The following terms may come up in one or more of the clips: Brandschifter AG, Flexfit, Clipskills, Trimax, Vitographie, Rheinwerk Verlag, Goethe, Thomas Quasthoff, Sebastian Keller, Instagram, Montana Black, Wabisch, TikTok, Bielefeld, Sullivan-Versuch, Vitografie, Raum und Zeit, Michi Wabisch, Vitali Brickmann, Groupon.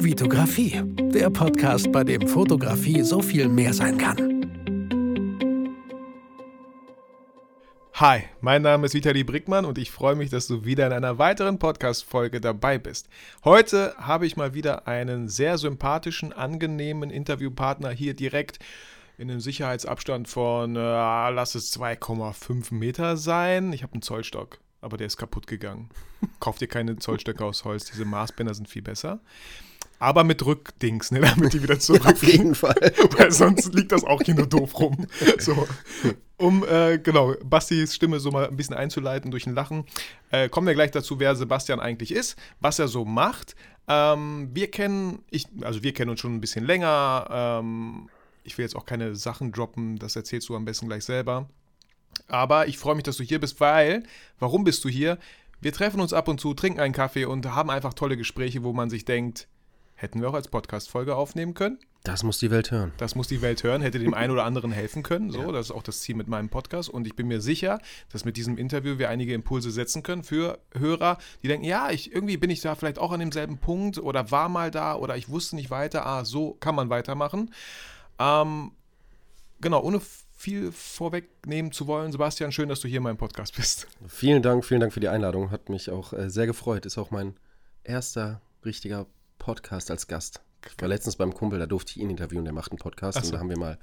Vitographie, der Podcast, bei dem Fotografie so viel mehr sein kann. Hi, mein Name ist Vitali Brickmann und ich freue mich, dass du wieder in einer weiteren Podcast-Folge dabei bist. Heute habe ich mal wieder einen sehr sympathischen, angenehmen Interviewpartner hier direkt in einem Sicherheitsabstand von, lass es 2,5 Meter sein. Ich habe einen Zollstock, aber der ist kaputt gegangen. Kauf dir keine Zollstöcke aus Holz, diese Maßbänder sind viel besser. Aber mit Rückdings, ne, damit die wieder zurück. Ja, auf jeden Fall. Weil sonst liegt das auch hier nur doof rum. So. Um Bastis Stimme so mal ein bisschen einzuleiten durch ein Lachen, kommen wir gleich dazu, wer Sebastian eigentlich ist, was er so macht. Wir kennen uns schon ein bisschen länger. Ich will jetzt auch keine Sachen droppen, das erzählst du am besten gleich selber. Aber ich freue mich, dass du hier bist, weil, warum bist du hier? Wir treffen uns ab und zu, trinken einen Kaffee und haben einfach tolle Gespräche, wo man sich denkt, hätten wir auch als Podcast-Folge aufnehmen können? Das muss die Welt hören. Das muss die Welt hören, hätte dem einen oder anderen helfen können. So, ja. Das ist auch das Ziel mit meinem Podcast. Und ich bin mir sicher, dass mit diesem Interview wir einige Impulse setzen können für Hörer, die denken, ja, irgendwie bin ich da vielleicht auch an demselben Punkt oder war mal da oder ich wusste nicht weiter. So kann man weitermachen. Ohne viel vorwegnehmen zu wollen. Sebastian, schön, dass du hier in meinem Podcast bist. Vielen Dank für die Einladung. Hat mich auch sehr gefreut. Ist auch mein erster richtiger Podcast als Gast. Ich war letztens beim Kumpel, da durfte ich ihn interviewen, der macht einen Podcast. Ach so. Und da haben wir mal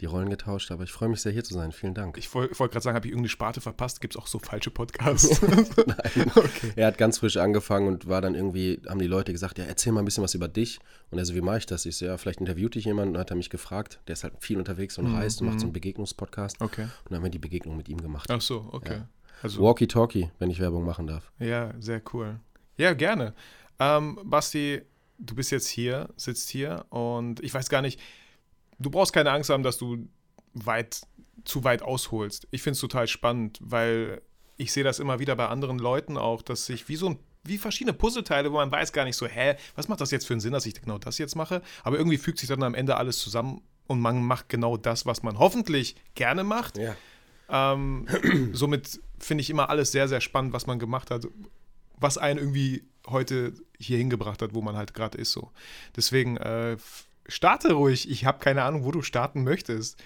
die Rollen getauscht. Aber ich freue mich sehr, hier zu sein. Vielen Dank. Ich wollte gerade sagen, habe ich irgendeine Sparte verpasst? Gibt es auch so falsche Podcasts? Nein. Okay. Er hat ganz frisch angefangen und war dann irgendwie, haben die Leute gesagt, ja, erzähl mal ein bisschen was über dich. Und er so, wie mache ich das? Ich so, ja, vielleicht interviewt dich jemand. Und dann hat er mich gefragt. Der ist halt viel unterwegs und reist und macht so einen Begegnungspodcast. Okay. Und dann haben wir die Begegnung mit ihm gemacht. Ach so, okay. Ja. Also, Walkie-Talkie, wenn ich Werbung machen darf. Ja, sehr cool. Ja, gerne. Basti, du bist jetzt hier, sitzt hier und ich weiß gar nicht, du brauchst keine Angst haben, dass du zu weit ausholst. Ich finde es total spannend, weil ich sehe das immer wieder bei anderen Leuten auch, dass sich wie verschiedene Puzzleteile, wo man weiß gar nicht so, was macht das jetzt für einen Sinn, dass ich genau das jetzt mache? Aber irgendwie fügt sich dann am Ende alles zusammen und man macht genau das, was man hoffentlich gerne macht. Ja. Somit finde ich immer alles sehr, sehr spannend, was man gemacht hat, was einen irgendwie heute hier hingebracht hat, wo man halt gerade ist. So. Deswegen starte ruhig. Ich habe keine Ahnung, wo du starten möchtest.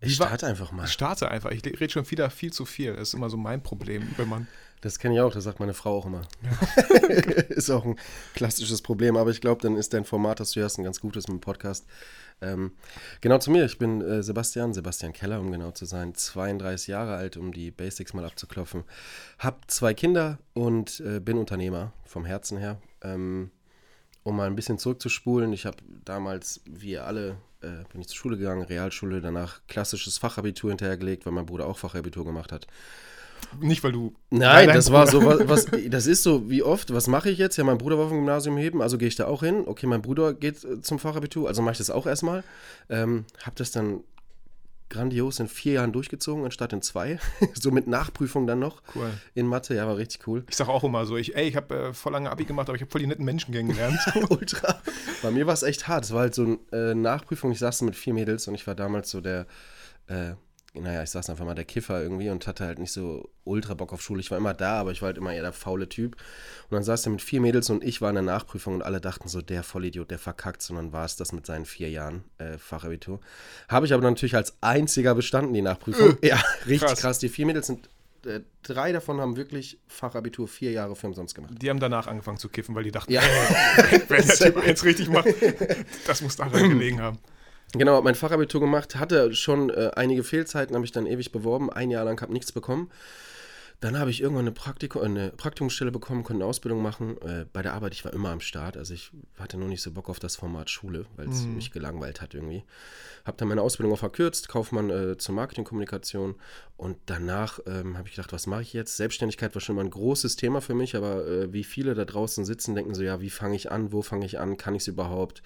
Ich starte einfach mal. Starte einfach. Ich rede schon wieder viel zu viel. Das ist immer so mein Problem, wenn man... Das kenne ich auch. Das sagt meine Frau auch immer. Ja. Ist auch ein klassisches Problem. Aber ich glaube, dann ist dein Format, das du hast, ein ganz gutes mit dem Podcast. Genau zu mir. Ich bin Sebastian Keller, um genau zu sein. 32 Jahre alt, um die Basics mal abzuklopfen. Hab 2 Kinder und bin Unternehmer vom Herzen her. Um mal ein bisschen zurückzuspulen, ich habe damals, wie ihr alle, bin ich zur Schule gegangen, Realschule, danach klassisches Fachabitur hinterhergelegt, weil mein Bruder auch Fachabitur gemacht hat. Nicht, weil du... Nein, das war so, das ist so, wie oft, was mache ich jetzt? Ja, mein Bruder war vom Gymnasium heben, also gehe ich da auch hin. Okay, mein Bruder geht zum Fachabitur, also mache ich das auch erstmal. Habe das dann grandios in 4 Jahren durchgezogen, anstatt in 2. So mit Nachprüfung dann noch. Cool. In Mathe, ja, war richtig cool. Ich sage auch immer so, ich habe voll lange Abi gemacht, aber ich habe voll die netten Menschen kennengelernt. Ultra. Bei mir war es echt hart. Es war halt so eine Nachprüfung. Ich saß mit 4 Mädels und ich war damals so der, ich saß einfach mal der Kiffer irgendwie und hatte halt nicht so ultra Bock auf Schule. Ich war immer da, aber ich war halt immer eher der faule Typ. Und dann saß er mit 4 Mädels und ich war in der Nachprüfung und alle dachten so, der Vollidiot, der verkackt. Sondern war es das mit seinen 4 Jahren Fachabitur. Habe ich aber natürlich als einziger bestanden, die Nachprüfung. Ja, richtig krass. Die 4 Mädels sind... 3 davon haben wirklich Fachabitur 4 Jahre umsonst gemacht. Die haben danach angefangen zu kiffen, weil die dachten, ja. Wenn der Typ eins richtig macht, das muss daran gelegen haben. Genau, habe mein Fachabitur gemacht, hatte schon einige Fehlzeiten, habe ich dann ewig beworben, 1 Jahr lang habe nichts bekommen. Dann habe ich irgendwann eine Praktikumsstelle bekommen, konnte eine Ausbildung machen. Bei der Arbeit, ich war immer am Start, also ich hatte nur nicht so Bock auf das Format Schule, weil es mich gelangweilt hat irgendwie. Habe dann meine Ausbildung auch verkürzt, Kaufmann zur Marketingkommunikation und danach habe ich gedacht, was mache ich jetzt? Selbstständigkeit war schon immer ein großes Thema für mich, aber wie viele da draußen sitzen, denken so, ja, wie fange ich an, wo fange ich an, kann ich es überhaupt?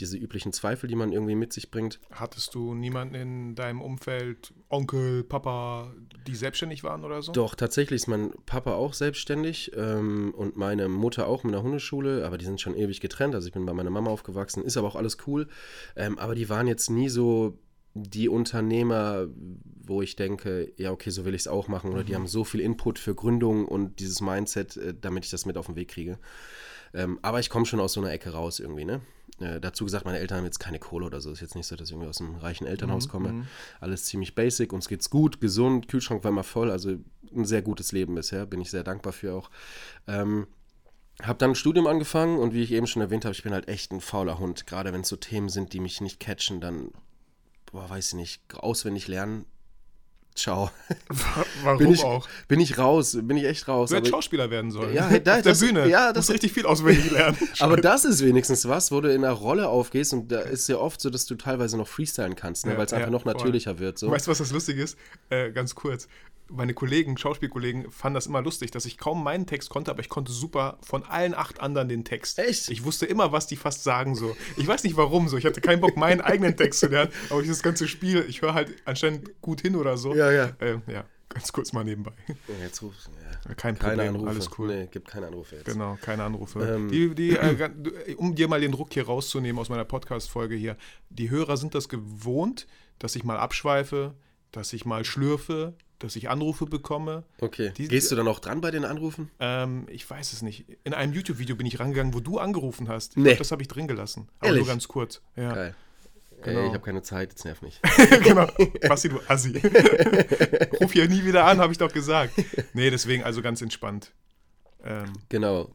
Diese üblichen Zweifel, die man irgendwie mit sich bringt. Hattest du niemanden in deinem Umfeld, Onkel, Papa, die selbstständig waren oder so? Doch, tatsächlich ist mein Papa auch selbstständig und meine Mutter auch mit einer Hundeschule, aber die sind schon ewig getrennt, also ich bin bei meiner Mama aufgewachsen, ist aber auch alles cool, aber die waren jetzt nie so die Unternehmer, wo ich denke, ja okay, so will ich es auch machen, oder die haben so viel Input für Gründung und dieses Mindset, damit ich das mit auf den Weg kriege. Aber ich komme schon aus so einer Ecke raus irgendwie, ne? Dazu gesagt, meine Eltern haben jetzt keine Kohle oder so. Ist jetzt nicht so, dass ich irgendwie aus einem reichen Elternhaus komme. Alles ziemlich basic, uns geht's gut, gesund, Kühlschrank war immer voll. Also ein sehr gutes Leben bisher, bin ich sehr dankbar für auch. Habe dann ein Studium angefangen und wie ich eben schon erwähnt habe, ich bin halt echt ein fauler Hund. Gerade wenn es so Themen sind, die mich nicht catchen, dann, weiß ich nicht, auswendig lernen. Ciao. Warum auch? Bin ich echt raus. Du hättest Schauspieler werden sollen. Ja, Bühne. Ja, das ist richtig viel auswendig lernen. Aber das ist wenigstens was, wo du in einer Rolle aufgehst und da ist ja oft so, dass du teilweise noch freestylen kannst, ne? Ja, weil es einfach noch natürlicher wird. So. Weißt du, was das Lustige ist? Ganz kurz. Meine Kollegen, Schauspielkollegen, fanden das immer lustig, dass ich kaum meinen Text konnte, aber ich konnte super von allen 8 anderen den Text. Echt? Ich wusste immer, was die fast sagen so. Ich weiß nicht, warum so. Ich hatte keinen Bock, meinen eigenen Text zu lernen, aber dieses ganze Spiel, ich höre halt anscheinend gut hin oder so. Ja. Ja, ganz kurz mal nebenbei. Ja, jetzt rufst du. Ja. Kein Problem, Anrufe. Alles cool. Nee, gibt keine Anrufe jetzt. Genau, keine Anrufe. Um dir mal den Druck hier rauszunehmen aus meiner Podcast-Folge hier. Die Hörer sind das gewohnt, dass ich mal abschweife, dass ich mal schlürfe, dass ich Anrufe bekomme. Okay. Gehst du dann auch dran bei den Anrufen? Ich weiß es nicht. In einem YouTube-Video bin ich rangegangen, wo du angerufen hast. Nee. Das habe ich drin gelassen. Aber ehrlich? Nur ganz kurz. Ja. Geil. Genau. Ey, ich habe keine Zeit, jetzt nerv mich. Genau. Basti, du Assi. Ruf hier nie wieder an, habe ich doch gesagt. Nee, deswegen also ganz entspannt. Genau.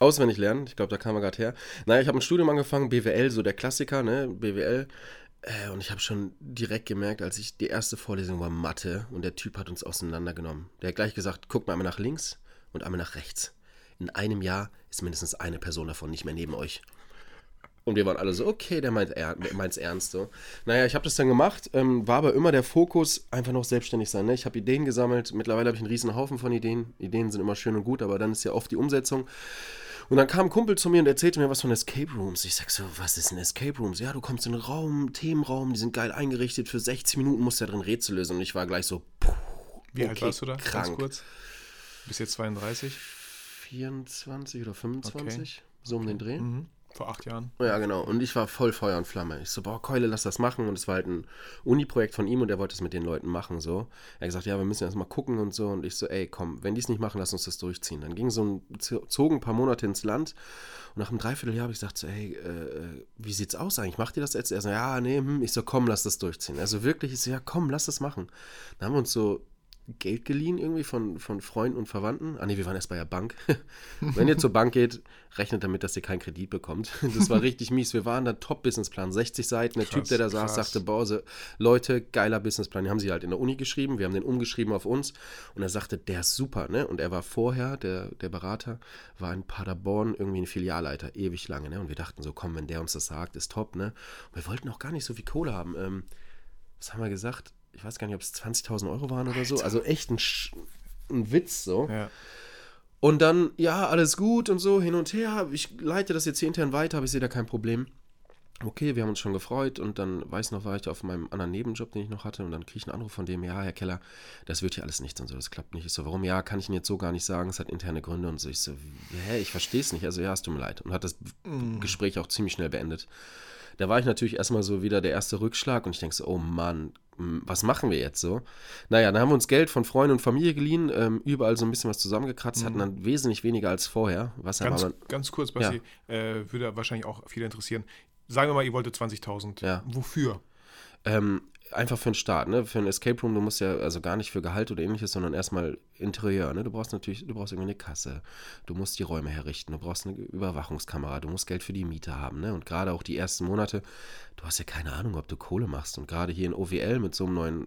Auswendig lernen. Ich glaube, da kam er gerade her. Naja, ich habe ein Studium angefangen, BWL, so der Klassiker, ne? BWL. Und ich habe schon direkt gemerkt, als ich die erste Vorlesung war Mathe und der Typ hat uns auseinandergenommen. Der hat gleich gesagt, guckt mal einmal nach links und einmal nach rechts. In einem Jahr ist mindestens eine Person davon nicht mehr neben euch. Und wir waren alle so, okay, der meint's ernst. So. Naja, ich habe das dann gemacht, war aber immer der Fokus, einfach noch selbstständig sein. Ne? Ich habe Ideen gesammelt, mittlerweile habe ich einen riesen Haufen von Ideen. Ideen sind immer schön und gut, aber dann ist ja oft die Umsetzung. Und dann kam ein Kumpel zu mir und erzählte mir was von Escape Rooms. Ich sag so, was ist ein Escape Rooms? Ja, du kommst in einen Raum, Themenraum, die sind geil eingerichtet, für 60 Minuten musst du da drin Rätsel lösen. Und ich war gleich so, wie alt warst du da? Krank. Ganz kurz. Bis jetzt 32? 24 oder 25, so um den Dreh. Mhm. Vor 8 Jahren. Ja, genau. Und ich war voll Feuer und Flamme. Ich so, boah, Keule, lass das machen. Und es war halt ein Uni-Projekt von ihm und er wollte es mit den Leuten machen, so. Er hat gesagt, ja, wir müssen erst mal gucken und so. Und ich so, ey, komm, wenn die es nicht machen, lass uns das durchziehen. Dann zogen ein paar Monate ins Land. Und nach einem Dreivierteljahr habe ich gesagt, so, ey, wie sieht's aus eigentlich? Macht ihr das jetzt? Er so, ja, nee, Ich so, komm, lass das durchziehen. Also wirklich, ich so, ja, komm, lass das machen. Dann haben wir uns so Geld geliehen irgendwie von Freunden und Verwandten. Ah ne, wir waren erst bei der Bank. Wenn ihr zur Bank geht, rechnet damit, dass ihr keinen Kredit bekommt. Das war richtig mies. Wir waren da Top-Businessplan, 60 Seiten. Der Typ, der da saß, sagte, boah, Leute, geiler Businessplan. Den haben sie halt in der Uni geschrieben. Wir haben den umgeschrieben auf uns. Und er sagte, der ist super, ne? Und er war vorher, der Berater, war in Paderborn irgendwie ein Filialleiter, ewig lange, ne? Und wir dachten so, komm, wenn der uns das sagt, ist top, ne? Und wir wollten auch gar nicht so viel Kohle haben. Was haben wir gesagt? Ich weiß gar nicht, ob es 20.000 Euro waren oder so. Also echt ein Witz so. Ja. Und dann, ja, alles gut und so, hin und her. Ich leite das jetzt hier intern weiter, aber ich sehe da kein Problem. Okay, wir haben uns schon gefreut und dann, weiß noch, war ich auf meinem anderen Nebenjob, den ich noch hatte und dann kriege ich einen Anruf von dem, ja, Herr Keller, das wird hier alles nichts und so, das klappt nicht. Ich so, warum? Ja, kann ich Ihnen jetzt so gar nicht sagen, es hat interne Gründe und so. Ich so, hä, ich verstehe es nicht, also ja, es tut mir leid. Und hat das Gespräch auch ziemlich schnell beendet. Da war ich natürlich erstmal so wieder der erste Rückschlag und ich denke so, oh Mann, was machen wir jetzt so? Naja, dann haben wir uns Geld von Freunden und Familie geliehen, überall so ein bisschen was zusammengekratzt, hatten dann wesentlich weniger als vorher. Was ganz kurz, Basti, ja. Würde wahrscheinlich auch viele interessieren. Sagen wir mal, ihr wolltet 20.000. Ja. Wofür? Einfach für den Start, ne? Für einen Escape Room, du musst ja also gar nicht für Gehalt oder ähnliches, sondern erstmal Interieur, ne? Du brauchst irgendwie eine Kasse, du musst die Räume herrichten, du brauchst eine Überwachungskamera, du musst Geld für die Miete haben, ne? Und gerade auch die ersten Monate, du hast ja keine Ahnung, ob du Kohle machst. Und gerade hier in OWL mit so einem neuen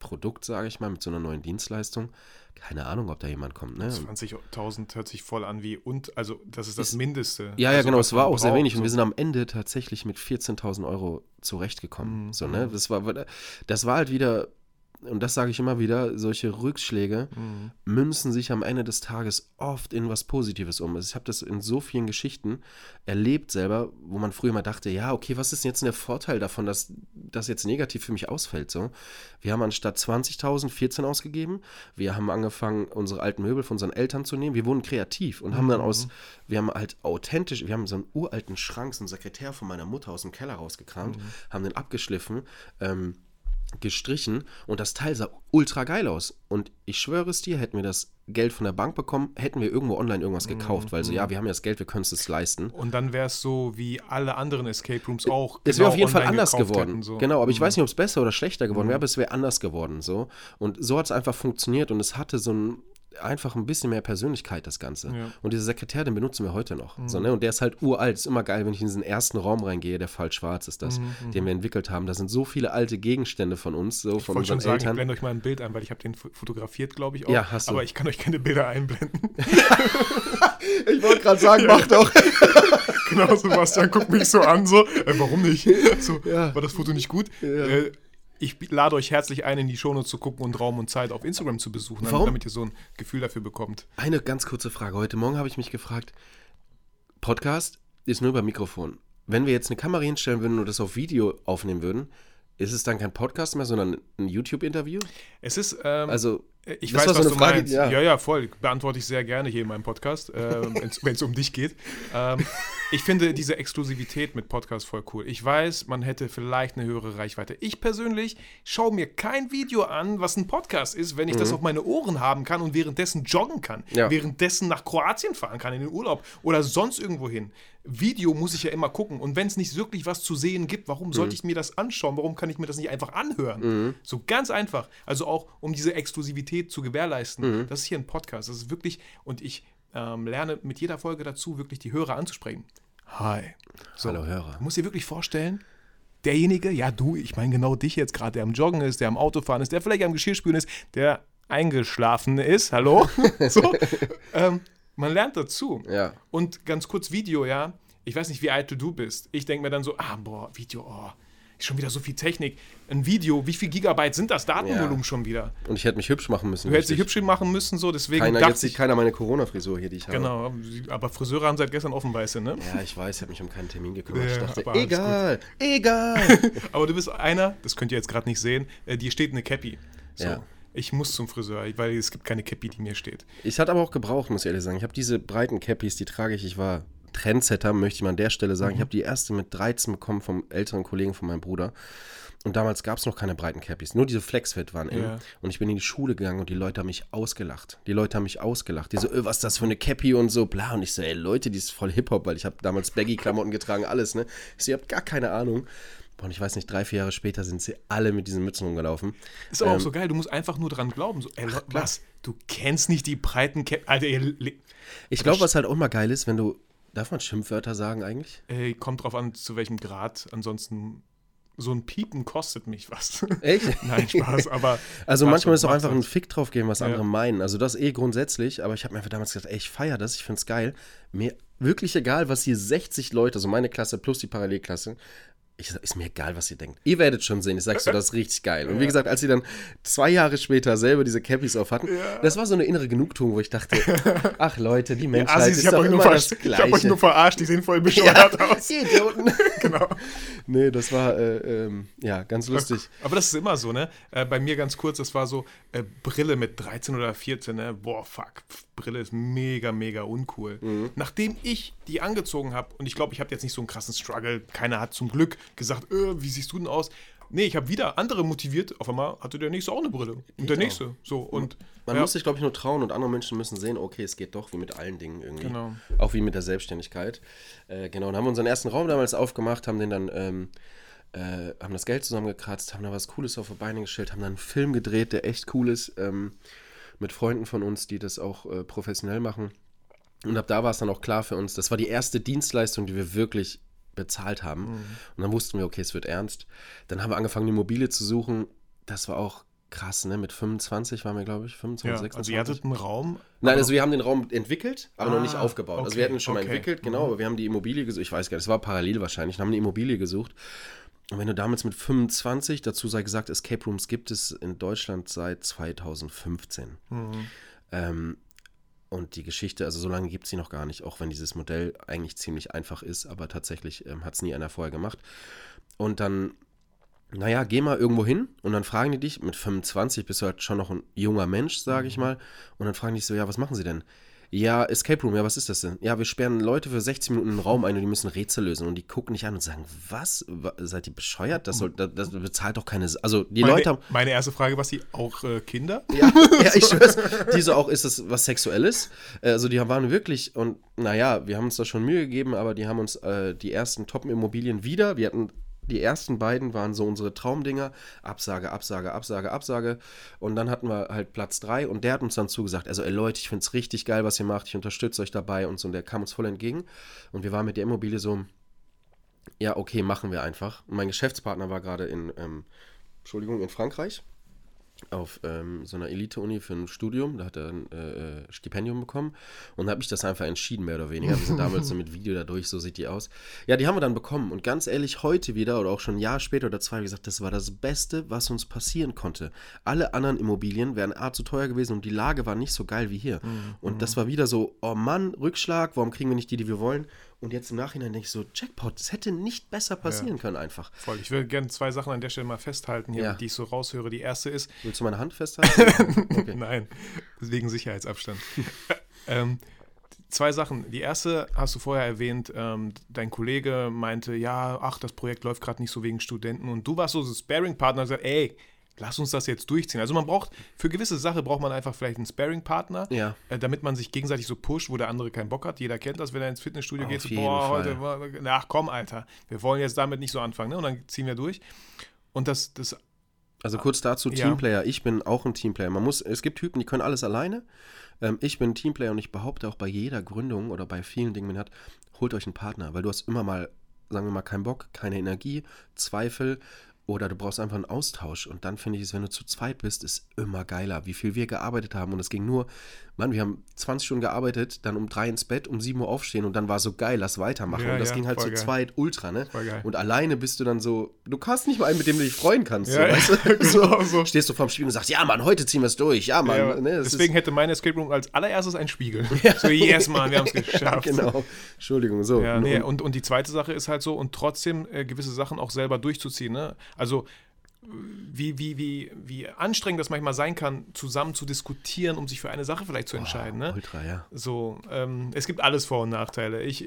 Produkt, sage ich mal, mit so einer neuen Dienstleistung, keine Ahnung, ob da jemand kommt, ne? 20.000 hört sich voll an wie, und also das ist das Mindeste. Ja, also, genau, es war auch sehr wenig und wir sind am Ende tatsächlich mit 14.000 Euro zurechtgekommen. So, ne? Das war halt wieder und das sage ich immer wieder, solche Rückschläge münzen sich am Ende des Tages oft in was Positives um. Also ich habe das in so vielen Geschichten erlebt selber, wo man früher mal dachte, ja, okay, was ist jetzt der Vorteil davon, dass das jetzt negativ für mich ausfällt? So, wir haben anstatt 20.000 14 ausgegeben, wir haben angefangen, unsere alten Möbel von unseren Eltern zu nehmen, wir wurden kreativ und haben dann wir haben halt authentisch, wir haben so einen uralten Schrank, so einen Sekretär von meiner Mutter aus dem Keller rausgekramt, haben den abgeschliffen, gestrichen und das Teil sah ultra geil aus. Und ich schwöre es dir, hätten wir das Geld von der Bank bekommen, hätten wir irgendwo online irgendwas gekauft, weil so, ja, wir haben ja das Geld, wir können es uns leisten. Und dann wäre es so, wie alle anderen Escape Rooms auch. Es wäre auf jeden Fall anders geworden. Hätten, so. Genau, aber ich weiß nicht, ob es besser oder schlechter geworden wäre, aber es wäre anders geworden. So. Und so hat es einfach funktioniert und es hatte so ein einfach ein bisschen mehr Persönlichkeit, das Ganze. Ja. Und dieser Sekretär, den benutzen wir heute noch. So, ne? Und der ist halt uralt. Ist immer geil, wenn ich in diesen ersten Raum reingehe, der Fall Schwarz ist das, den wir entwickelt haben. Da sind so viele alte Gegenstände von uns, so von unseren Eltern. Ich wollte schon sagen, ich blende euch mal ein Bild ein, weil ich habe den fotografiert, glaube ich, auch. Ja, hast du. Aber ich kann euch keine Bilder einblenden. Ich wollte gerade sagen, mach doch. Genau, Sebastian guckt mich so an, so, warum nicht? So, ja. War das Foto nicht gut? Ja. Ich lade euch herzlich ein, in die Shownotes zu gucken und Raum und Zeit auf Instagram zu besuchen, damit ihr so ein Gefühl dafür bekommt. Eine ganz kurze Frage. Heute Morgen habe ich mich gefragt, Podcast ist nur über Mikrofon. Wenn wir jetzt eine Kamera hinstellen würden und das auf Video aufnehmen würden, ist es dann kein Podcast mehr, sondern ein YouTube-Interview? Es ist, ich weiß, was du meinst. Ja, voll. Beantworte ich sehr gerne hier in meinem Podcast, wenn es um dich geht. Ich finde diese Exklusivität mit Podcast voll cool. Ich weiß, man hätte vielleicht eine höhere Reichweite. Ich persönlich schaue mir kein Video an, was ein Podcast ist, wenn ich das auf meine Ohren haben kann und währenddessen joggen kann, währenddessen nach Kroatien fahren kann in den Urlaub oder sonst irgendwo hin. Video muss ich ja immer gucken. Und wenn es nicht wirklich was zu sehen gibt, warum sollte ich mir das anschauen? Warum kann ich mir das nicht einfach anhören? So ganz einfach. Also auch, um diese Exklusivität zu gewährleisten. Das ist hier ein Podcast. Das ist wirklich, und ich lerne mit jeder Folge dazu, wirklich die Hörer anzusprechen. Hi. So, hallo Hörer. Du musst dir wirklich vorstellen, derjenige, ja du, ich meine genau dich jetzt gerade, der am Joggen ist, der am Autofahren ist, der vielleicht am Geschirrspülen ist, der eingeschlafen ist, hallo? So, man lernt dazu. Ja. Und ganz kurz Video, ja. Ich weiß nicht, wie alt du bist. Ich denke mir dann so, Video, ist schon wieder so viel Technik. Ein Video, wie viel Gigabyte sind das Datenvolumen schon wieder? Und ich hätte mich hübsch machen müssen. Du hättest dich hübsch machen müssen, so deswegen Keiner sieht meine Corona-Frisur hier, die ich habe. Genau, aber Friseure haben seit gestern offen, weißt du, ne? Ja, ich weiß, ich habe mich um keinen Termin gekümmert. Ich dachte, egal. Aber du bist einer, das könnt ihr jetzt gerade nicht sehen, dir steht eine Cappy. So. Ja. Ich muss zum Friseur, weil es gibt keine Cappy, die mir steht. Ich hatte aber auch gebraucht, muss ich ehrlich sagen. Ich habe diese breiten Cappies, die trage ich. Ich war Trendsetter, möchte ich mal an der Stelle sagen. Ich habe die erste mit 13 bekommen vom älteren Kollegen von meinem Bruder. Und damals gab es noch keine breiten Cappies. Nur diese Flexfit waren in. Und ich bin in die Schule gegangen und die Leute haben mich ausgelacht. Die so, was ist das für eine Cappy und so, bla. Und ich so, Leute, die ist voll Hip-Hop, weil ich habe damals Baggy-Klamotten getragen, alles, ne? Ich so, ihr habt gar keine Ahnung. Und ich weiß nicht, 3-4 Jahre später sind sie alle mit diesen Mützen rumgelaufen. Ist auch so geil, du musst einfach nur dran glauben. So, was? Du kennst nicht die breiten Cappies. Ich glaube, was halt auch mal geil ist, wenn du. Darf man Schimpfwörter sagen eigentlich? Kommt drauf an, zu welchem Grad. Ansonsten, so ein Piepen kostet mich was. Echt? Nein, Spaß, aber. Also manchmal ist auch einfach ein Fick drauf geben, was andere meinen. Also das grundsätzlich, aber ich habe mir einfach damals gedacht, ich feiere das, ich finde es geil. Mir wirklich egal, was hier 60 Leute, also meine Klasse plus die Parallelklasse, ich sag, ist mir egal, was ihr denkt. Ihr werdet schon sehen, ich sag so, das ist richtig geil. Und wie gesagt, als sie dann 2 Jahre später selber diese Cappies auf hatten, das war so eine innere Genugtuung, wo ich dachte, ach Leute, die Menschheit ist doch immer das Gleiche. Ich hab euch nur verarscht, die sehen voll bescheuert aus. Die Idioten. Genau. Nee, das war, ganz lustig. Aber das ist immer so, ne? Bei mir ganz kurz, das war so, Brille mit 13 oder 14, ne? Boah, fuck, Brille ist mega, mega uncool. Nachdem ich die angezogen habe, und ich glaube, ich habe jetzt nicht so einen krassen Struggle, keiner hat zum Glück gesagt, wie siehst du denn aus? Nee, ich habe wieder andere motiviert. Auf einmal hatte der Nächste auch eine Brille. Und der Nächste. So. Und man muss sich, glaube ich, nur trauen und andere Menschen müssen sehen, okay, es geht doch, wie mit allen Dingen irgendwie. Genau. Auch wie mit der Selbstständigkeit. Dann haben wir unseren ersten Raum damals aufgemacht, haben den dann haben das Geld zusammengekratzt, haben da was Cooles auf die Beine gestellt, haben dann einen Film gedreht, der echt cool ist, mit Freunden von uns, die das auch professionell machen. Und ab da war es dann auch klar für uns, das war die erste Dienstleistung, die wir wirklich bezahlt haben. Und dann wussten wir, okay, es wird ernst. Dann haben wir angefangen, eine Immobilie zu suchen. Das war auch krass, ne? Mit 25 waren wir, glaube ich, 26. Also ihr hattet einen Raum? Nein, also wir haben den Raum entwickelt, aber noch nicht aufgebaut. Okay, also wir hatten ihn schon mal entwickelt, genau, aber wir haben die Immobilie gesucht. Ich weiß gar nicht, es war parallel wahrscheinlich. Wir haben eine Immobilie gesucht. Und wenn du damals mit 25, dazu sei gesagt, Escape Rooms gibt es in Deutschland seit 2015. Mhm. Und die Geschichte, also so lange gibt es sie noch gar nicht, auch wenn dieses Modell eigentlich ziemlich einfach ist, aber tatsächlich hat es nie einer vorher gemacht. Und dann, naja, geh mal irgendwo hin und dann fragen die dich, mit 25 bist du halt schon noch ein junger Mensch, sage ich mal, und dann fragen die dich so, ja, was machen sie denn? Ja, Escape Room, ja, was ist das denn? Ja, wir sperren Leute für 60 Minuten in den Raum ein und die müssen Rätsel lösen. Und die gucken dich an und sagen, was? Seid ihr bescheuert? Das bezahlt doch keine... Also die Leute haben... Meine erste Frage, was die auch Kinder? Ja, ja, ich schwör's. Diese auch, ist das was Sexuelles? Also die waren wirklich... Und naja, wir haben uns da schon Mühe gegeben, aber die haben uns die ersten Top-Immobilien wieder... Wir hatten... Die ersten beiden waren so unsere Traumdinger. Absage, Absage, Absage, Absage. Und dann hatten wir halt Platz 3 und der hat uns dann zugesagt, also ey Leute, ich finde es richtig geil, was ihr macht, ich unterstütze euch dabei und so. Und der kam uns voll entgegen und wir waren mit der Immobilie so, ja okay, machen wir einfach. Und mein Geschäftspartner war gerade in Frankreich auf so einer Elite-Uni für ein Studium, da hat er ein Stipendium bekommen und habe ich das einfach entschieden, mehr oder weniger. Wir sind damals so mit Video dadurch, so sieht die aus. Ja, die haben wir dann bekommen und ganz ehrlich, heute wieder oder auch schon ein Jahr später oder zwei, wie gesagt, das war das Beste, was uns passieren konnte. Alle anderen Immobilien wären A, zu teuer gewesen und die Lage war nicht so geil wie hier. Mhm. Und das war wieder so, oh Mann, Rückschlag, warum kriegen wir nicht die, die wir wollen? Und jetzt im Nachhinein denke ich so, Jackpot, es hätte nicht besser passieren können einfach. Voll, ich würde gerne zwei Sachen an der Stelle mal festhalten, hier, die ich so raushöre. Die erste ist... Willst du meine Hand festhalten? Okay. Nein, wegen Sicherheitsabstand. Zwei Sachen. Die erste hast du vorher erwähnt, dein Kollege meinte, ja, ach, das Projekt läuft gerade nicht so wegen Studenten. Und du warst so ein Sparring-Partner und gesagt, ey, lass uns das jetzt durchziehen. Also man braucht, für gewisse Sache braucht man einfach vielleicht einen Sparring-Partner, damit man sich gegenseitig so pusht, wo der andere keinen Bock hat. Jeder kennt das, wenn er ins Fitnessstudio geht, so, boah, heute, ach komm, Alter, wir wollen jetzt damit nicht so anfangen, ne? Und dann ziehen wir durch. Und das also kurz dazu, Teamplayer, ich bin auch ein Teamplayer. Es gibt Typen, die können alles alleine. Ich bin ein Teamplayer und ich behaupte auch bei jeder Gründung oder bei vielen Dingen, die man hat, holt euch einen Partner, weil du hast immer mal, sagen wir mal, keinen Bock, keine Energie, Zweifel, oder du brauchst einfach einen Austausch. Und dann finde ich es, wenn du zu zweit bist, ist immer geiler, wie viel wir gearbeitet haben. Und es ging nur, Mann, wir haben 20 Stunden gearbeitet, dann um 3 ins Bett, um 7 Uhr aufstehen und dann war so geil, lass weitermachen. Ja, und das ging halt zu zweit ultra, ne? Und alleine bist du dann so, du kannst nicht mal einen, mit dem du dich freuen kannst. Ja, so, weißt du? Genau so. Stehst du vorm Spiegel und sagst, ja Mann, heute ziehen wir es durch, ja Mann. Ja, ne, deswegen hätte meine Escape Room als allererstes einen Spiegel. Ja. So, yes Mann, wir haben es geschafft. Ja, genau, Entschuldigung, so. Ja, nee, und die zweite Sache ist halt so, und trotzdem gewisse Sachen auch selber durchzuziehen, ne? Also wie anstrengend das manchmal sein kann, zusammen zu diskutieren, um sich für eine Sache vielleicht zu entscheiden. Ne? Ultra, ja. So, es gibt alles Vor- und Nachteile. Ich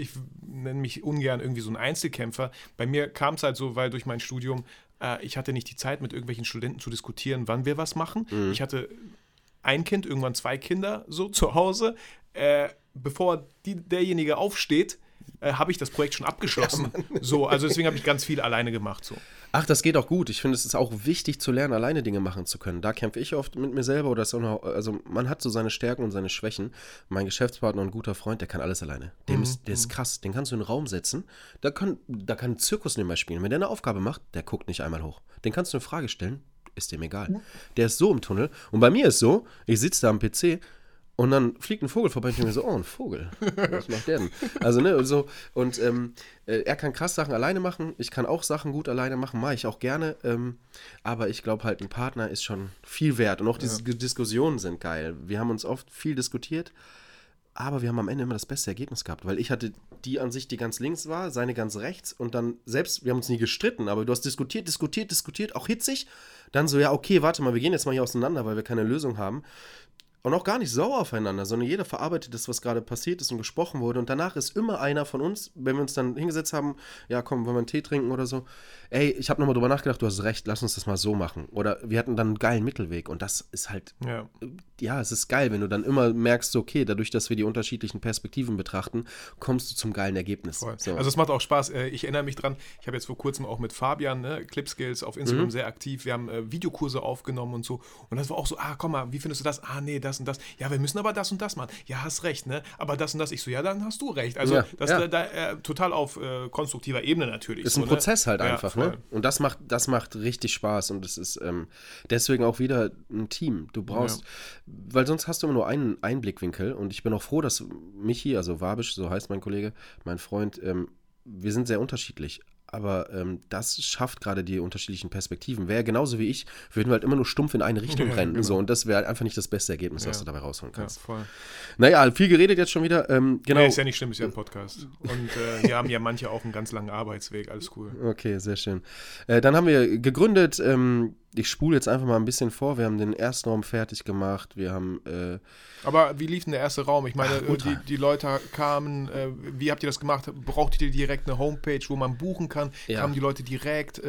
nenne mich ungern irgendwie so ein Einzelkämpfer. Bei mir kam es halt so, weil durch mein Studium, ich hatte nicht die Zeit, mit irgendwelchen Studenten zu diskutieren, wann wir was machen. Mhm. Ich hatte ein Kind, irgendwann 2 Kinder so zu Hause. Bevor derjenige aufsteht, habe ich das Projekt schon abgeschlossen. Ja, so, also deswegen habe ich ganz viel alleine gemacht. So. Ach, das geht auch gut. Ich finde, es ist auch wichtig zu lernen, alleine Dinge machen zu können. Da kämpfe ich oft mit mir selber. Oder also man hat so seine Stärken und seine Schwächen. Mein Geschäftspartner und guter Freund, der kann alles alleine. Der ist krass. Den kannst du in den Raum setzen. Da kann ein Zirkus nebenbei spielen. Wenn der eine Aufgabe macht, der guckt nicht einmal hoch. Den kannst du eine Frage stellen, ist dem egal. Der ist so im Tunnel. Und bei mir ist so, ich sitze da am PC und dann fliegt ein Vogel vorbei und ich denke mir so, oh, ein Vogel, was macht der denn? Also, ne, und so. Und er kann krass Sachen alleine machen, ich kann auch Sachen gut alleine machen, mache ich auch gerne. Aber ich glaube halt, ein Partner ist schon viel wert. Und auch diese Diskussionen sind geil. Wir haben uns oft viel diskutiert, aber wir haben am Ende immer das beste Ergebnis gehabt. Weil ich hatte die Ansicht, die ganz links war, seine ganz rechts. Und dann selbst, wir haben uns nie gestritten, aber du hast diskutiert, auch hitzig. Dann so, ja, okay, warte mal, wir gehen jetzt mal hier auseinander, weil wir keine Lösung haben. Und auch gar nicht sauer aufeinander, sondern jeder verarbeitet das, was gerade passiert ist und gesprochen wurde. Und danach ist immer einer von uns, wenn wir uns dann hingesetzt haben, ja komm, wollen wir einen Tee trinken oder so. Ey, ich habe nochmal drüber nachgedacht, du hast recht, lass uns das mal so machen. Oder wir hatten dann einen geilen Mittelweg. Und das ist halt, ja, es ist geil, wenn du dann immer merkst, okay, dadurch, dass wir die unterschiedlichen Perspektiven betrachten, kommst du zum geilen Ergebnis. So. Also es macht auch Spaß. Ich erinnere mich dran, ich habe jetzt vor kurzem auch mit Fabian, ne, Clipskills auf Instagram sehr aktiv. Wir haben Videokurse aufgenommen und so. Und das war auch so, ah, komm mal, wie findest du das? Ah, nee, das und das. Ja, wir müssen aber das und das machen. Ja, hast recht, ne? Aber das und das. Ich so, ja, dann hast du recht. Also total auf konstruktiver Ebene natürlich. Ist so, ein Prozess halt einfach, ne? Und das macht richtig Spaß und es ist deswegen auch wieder ein Team. Du brauchst, weil sonst hast du immer nur einen Einblickwinkel und ich bin auch froh, dass Michi, also Wabisch, so heißt mein Kollege, mein Freund, wir sind sehr unterschiedlich. Aber das schafft gerade die unterschiedlichen Perspektiven. Wäre genauso wie ich, würden wir halt immer nur stumpf in eine Richtung rennen. Genau. So, und das wäre halt einfach nicht das beste Ergebnis, was du dabei rausholen kannst. Ja, voll. Naja, viel geredet jetzt schon wieder. Genau. Nee, ist ja nicht schlimm, ist ja ein Podcast. Und hier haben ja manche auch einen ganz langen Arbeitsweg, alles cool. Okay, sehr schön. Dann haben wir gegründet, ich spule jetzt einfach mal ein bisschen vor, wir haben den ersten Raum fertig gemacht, wir haben... Aber wie lief denn der erste Raum? Ich meine, die Leute kamen, wie habt ihr das gemacht? Braucht ihr direkt eine Homepage, wo man buchen kann? Ja. Kamen die Leute direkt?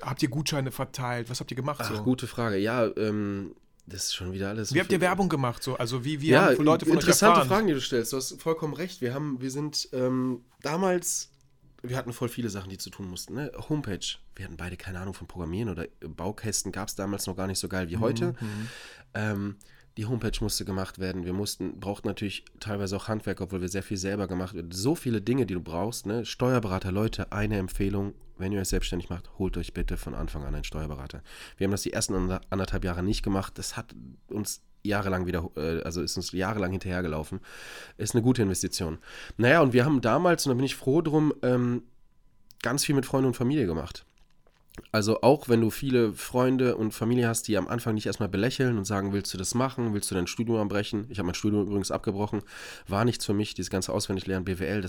Habt ihr Gutscheine verteilt? Was habt ihr gemacht? Ach, so? Gute Frage. Ja, das ist schon wieder alles... Wie habt ihr Werbung gemacht? So? Also wie haben Leute von euch erfahren? Interessante Fragen, die du stellst. Du hast vollkommen recht. Wir sind damals... Wir hatten voll viele Sachen, die zu tun mussten. Ne? Homepage. Wir hatten beide keine Ahnung von Programmieren oder Baukästen. Gab es damals noch gar nicht so geil wie heute. Die Homepage musste gemacht werden. Wir brauchten natürlich teilweise auch Handwerk, obwohl wir sehr viel selber gemacht haben. So viele Dinge, die du brauchst. Ne? Steuerberater, Leute, eine Empfehlung. Wenn ihr euch selbstständig macht, holt euch bitte von Anfang an einen Steuerberater. Wir haben das die ersten anderthalb Jahre nicht gemacht. Das hat uns... ist uns jahrelang hinterhergelaufen. Ist eine gute Investition. Naja, und wir haben damals, und da bin ich froh drum, ganz viel mit Freunden und Familie gemacht. Also auch wenn du viele Freunde und Familie hast, die am Anfang nicht erstmal belächeln und sagen, willst du das machen, willst du dein Studium abbrechen? Ich habe mein Studium übrigens abgebrochen. War nichts für mich, dieses ganze Auswendiglernen, BWL,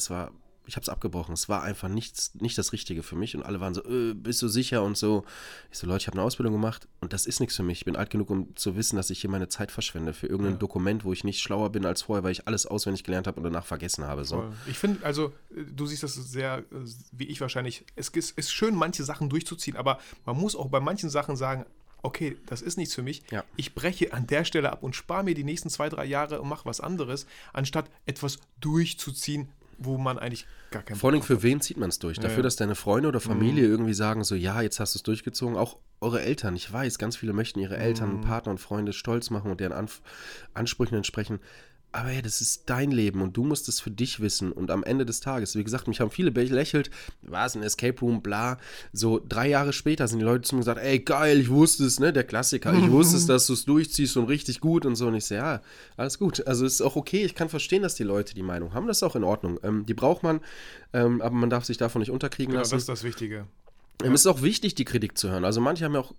ich habe es abgebrochen. Es war einfach nicht das Richtige für mich. Und alle waren so, bist du sicher und so. Ich so, Leute, ich habe eine Ausbildung gemacht und das ist nichts für mich. Ich bin alt genug, um zu wissen, dass ich hier meine Zeit verschwende für irgendein Dokument, wo ich nicht schlauer bin als vorher, weil ich alles auswendig gelernt habe und danach vergessen habe. So. Ich finde, also du siehst das sehr, wie ich wahrscheinlich, es ist schön, manche Sachen durchzuziehen, aber man muss auch bei manchen Sachen sagen, okay, das ist nichts für mich, ich breche an der Stelle ab und spare mir die nächsten 2-3 Jahre und mache was anderes, anstatt etwas durchzuziehen, wo man eigentlich gar keinen... Vor allem, für wen zieht man es durch? Ja, dafür, dass deine Freunde oder Familie irgendwie sagen, so, ja, jetzt hast du es durchgezogen. Auch eure Eltern, ich weiß, ganz viele möchten ihre Eltern, Partner und Freunde stolz machen und deren Ansprüchen entsprechen. Aber ja, das ist dein Leben und du musst es für dich wissen. Und am Ende des Tages, wie gesagt, mich haben viele belächelt, war es ein Escape Room, bla. So 3 Jahre später sind die Leute zu mir gesagt, ey, geil, ich wusste es, ne, der Klassiker. Ich wusste es, dass du es durchziehst und richtig gut und so. Und ich so, ja, alles gut. Also ist auch okay, ich kann verstehen, dass die Leute die Meinung haben. Das ist auch in Ordnung. Die braucht man, aber man darf sich davon nicht unterkriegen lassen. Genau, das ist das Wichtige. Es ist auch wichtig, die Kritik zu hören. Also manche haben ja auch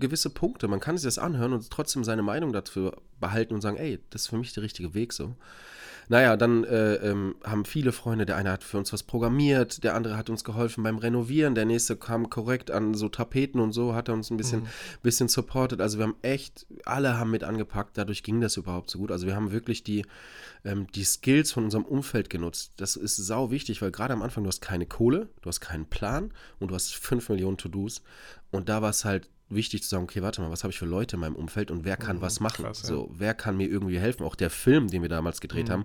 gewisse Punkte. Man kann sich das anhören und trotzdem seine Meinung dazu behalten und sagen, ey, das ist für mich der richtige Weg so. Naja, dann haben viele Freunde, der eine hat für uns was programmiert, der andere hat uns geholfen beim Renovieren, der nächste kam korrekt an so Tapeten und so, hat er uns ein bisschen supportet. Also wir haben echt, alle haben mit angepackt, dadurch ging das überhaupt so gut. Also wir haben wirklich die Skills von unserem Umfeld genutzt. Das ist sau wichtig, weil gerade am Anfang, du hast keine Kohle, du hast keinen Plan und du hast 5 Millionen To-Dos. Und da war es halt wichtig zu sagen, okay, warte mal, was habe ich für Leute in meinem Umfeld und wer kann was machen? Krass, ja. So, wer kann mir irgendwie helfen? Auch der Film, den wir damals gedreht haben,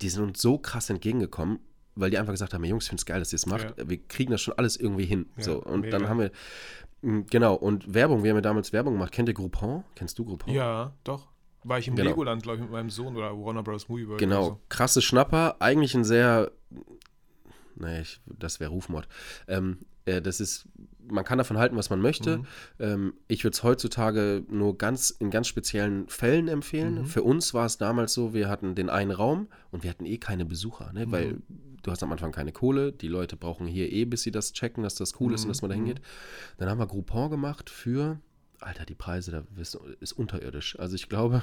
die sind uns so krass entgegengekommen, weil die einfach gesagt haben, Jungs, ich finde es geil, dass ihr es macht. Ja. Wir kriegen das schon alles irgendwie hin. Ja, so. Und mega. Dann haben wir, genau, und Werbung, wir haben ja damals Werbung gemacht. Kennt ihr Groupon? Kennst du Groupon? Ja, doch. War ich im Legoland, glaube ich, mit meinem Sohn oder Warner Bros. Movie World. Genau, so. Krasse Schnapper, eigentlich ein sehr, das wäre Rufmord. Das ist, man kann davon halten, was man möchte. Ich würde es heutzutage nur in ganz speziellen Fällen empfehlen. Für uns war es damals so, wir hatten den einen Raum und wir hatten keine Besucher, ne? Weil du hast am Anfang keine Kohle, die Leute brauchen hier bis sie das checken, dass das cool ist und dass man da hingeht. Dann haben wir Groupon gemacht für, Alter, die Preise, das ist unterirdisch. Also ich glaube,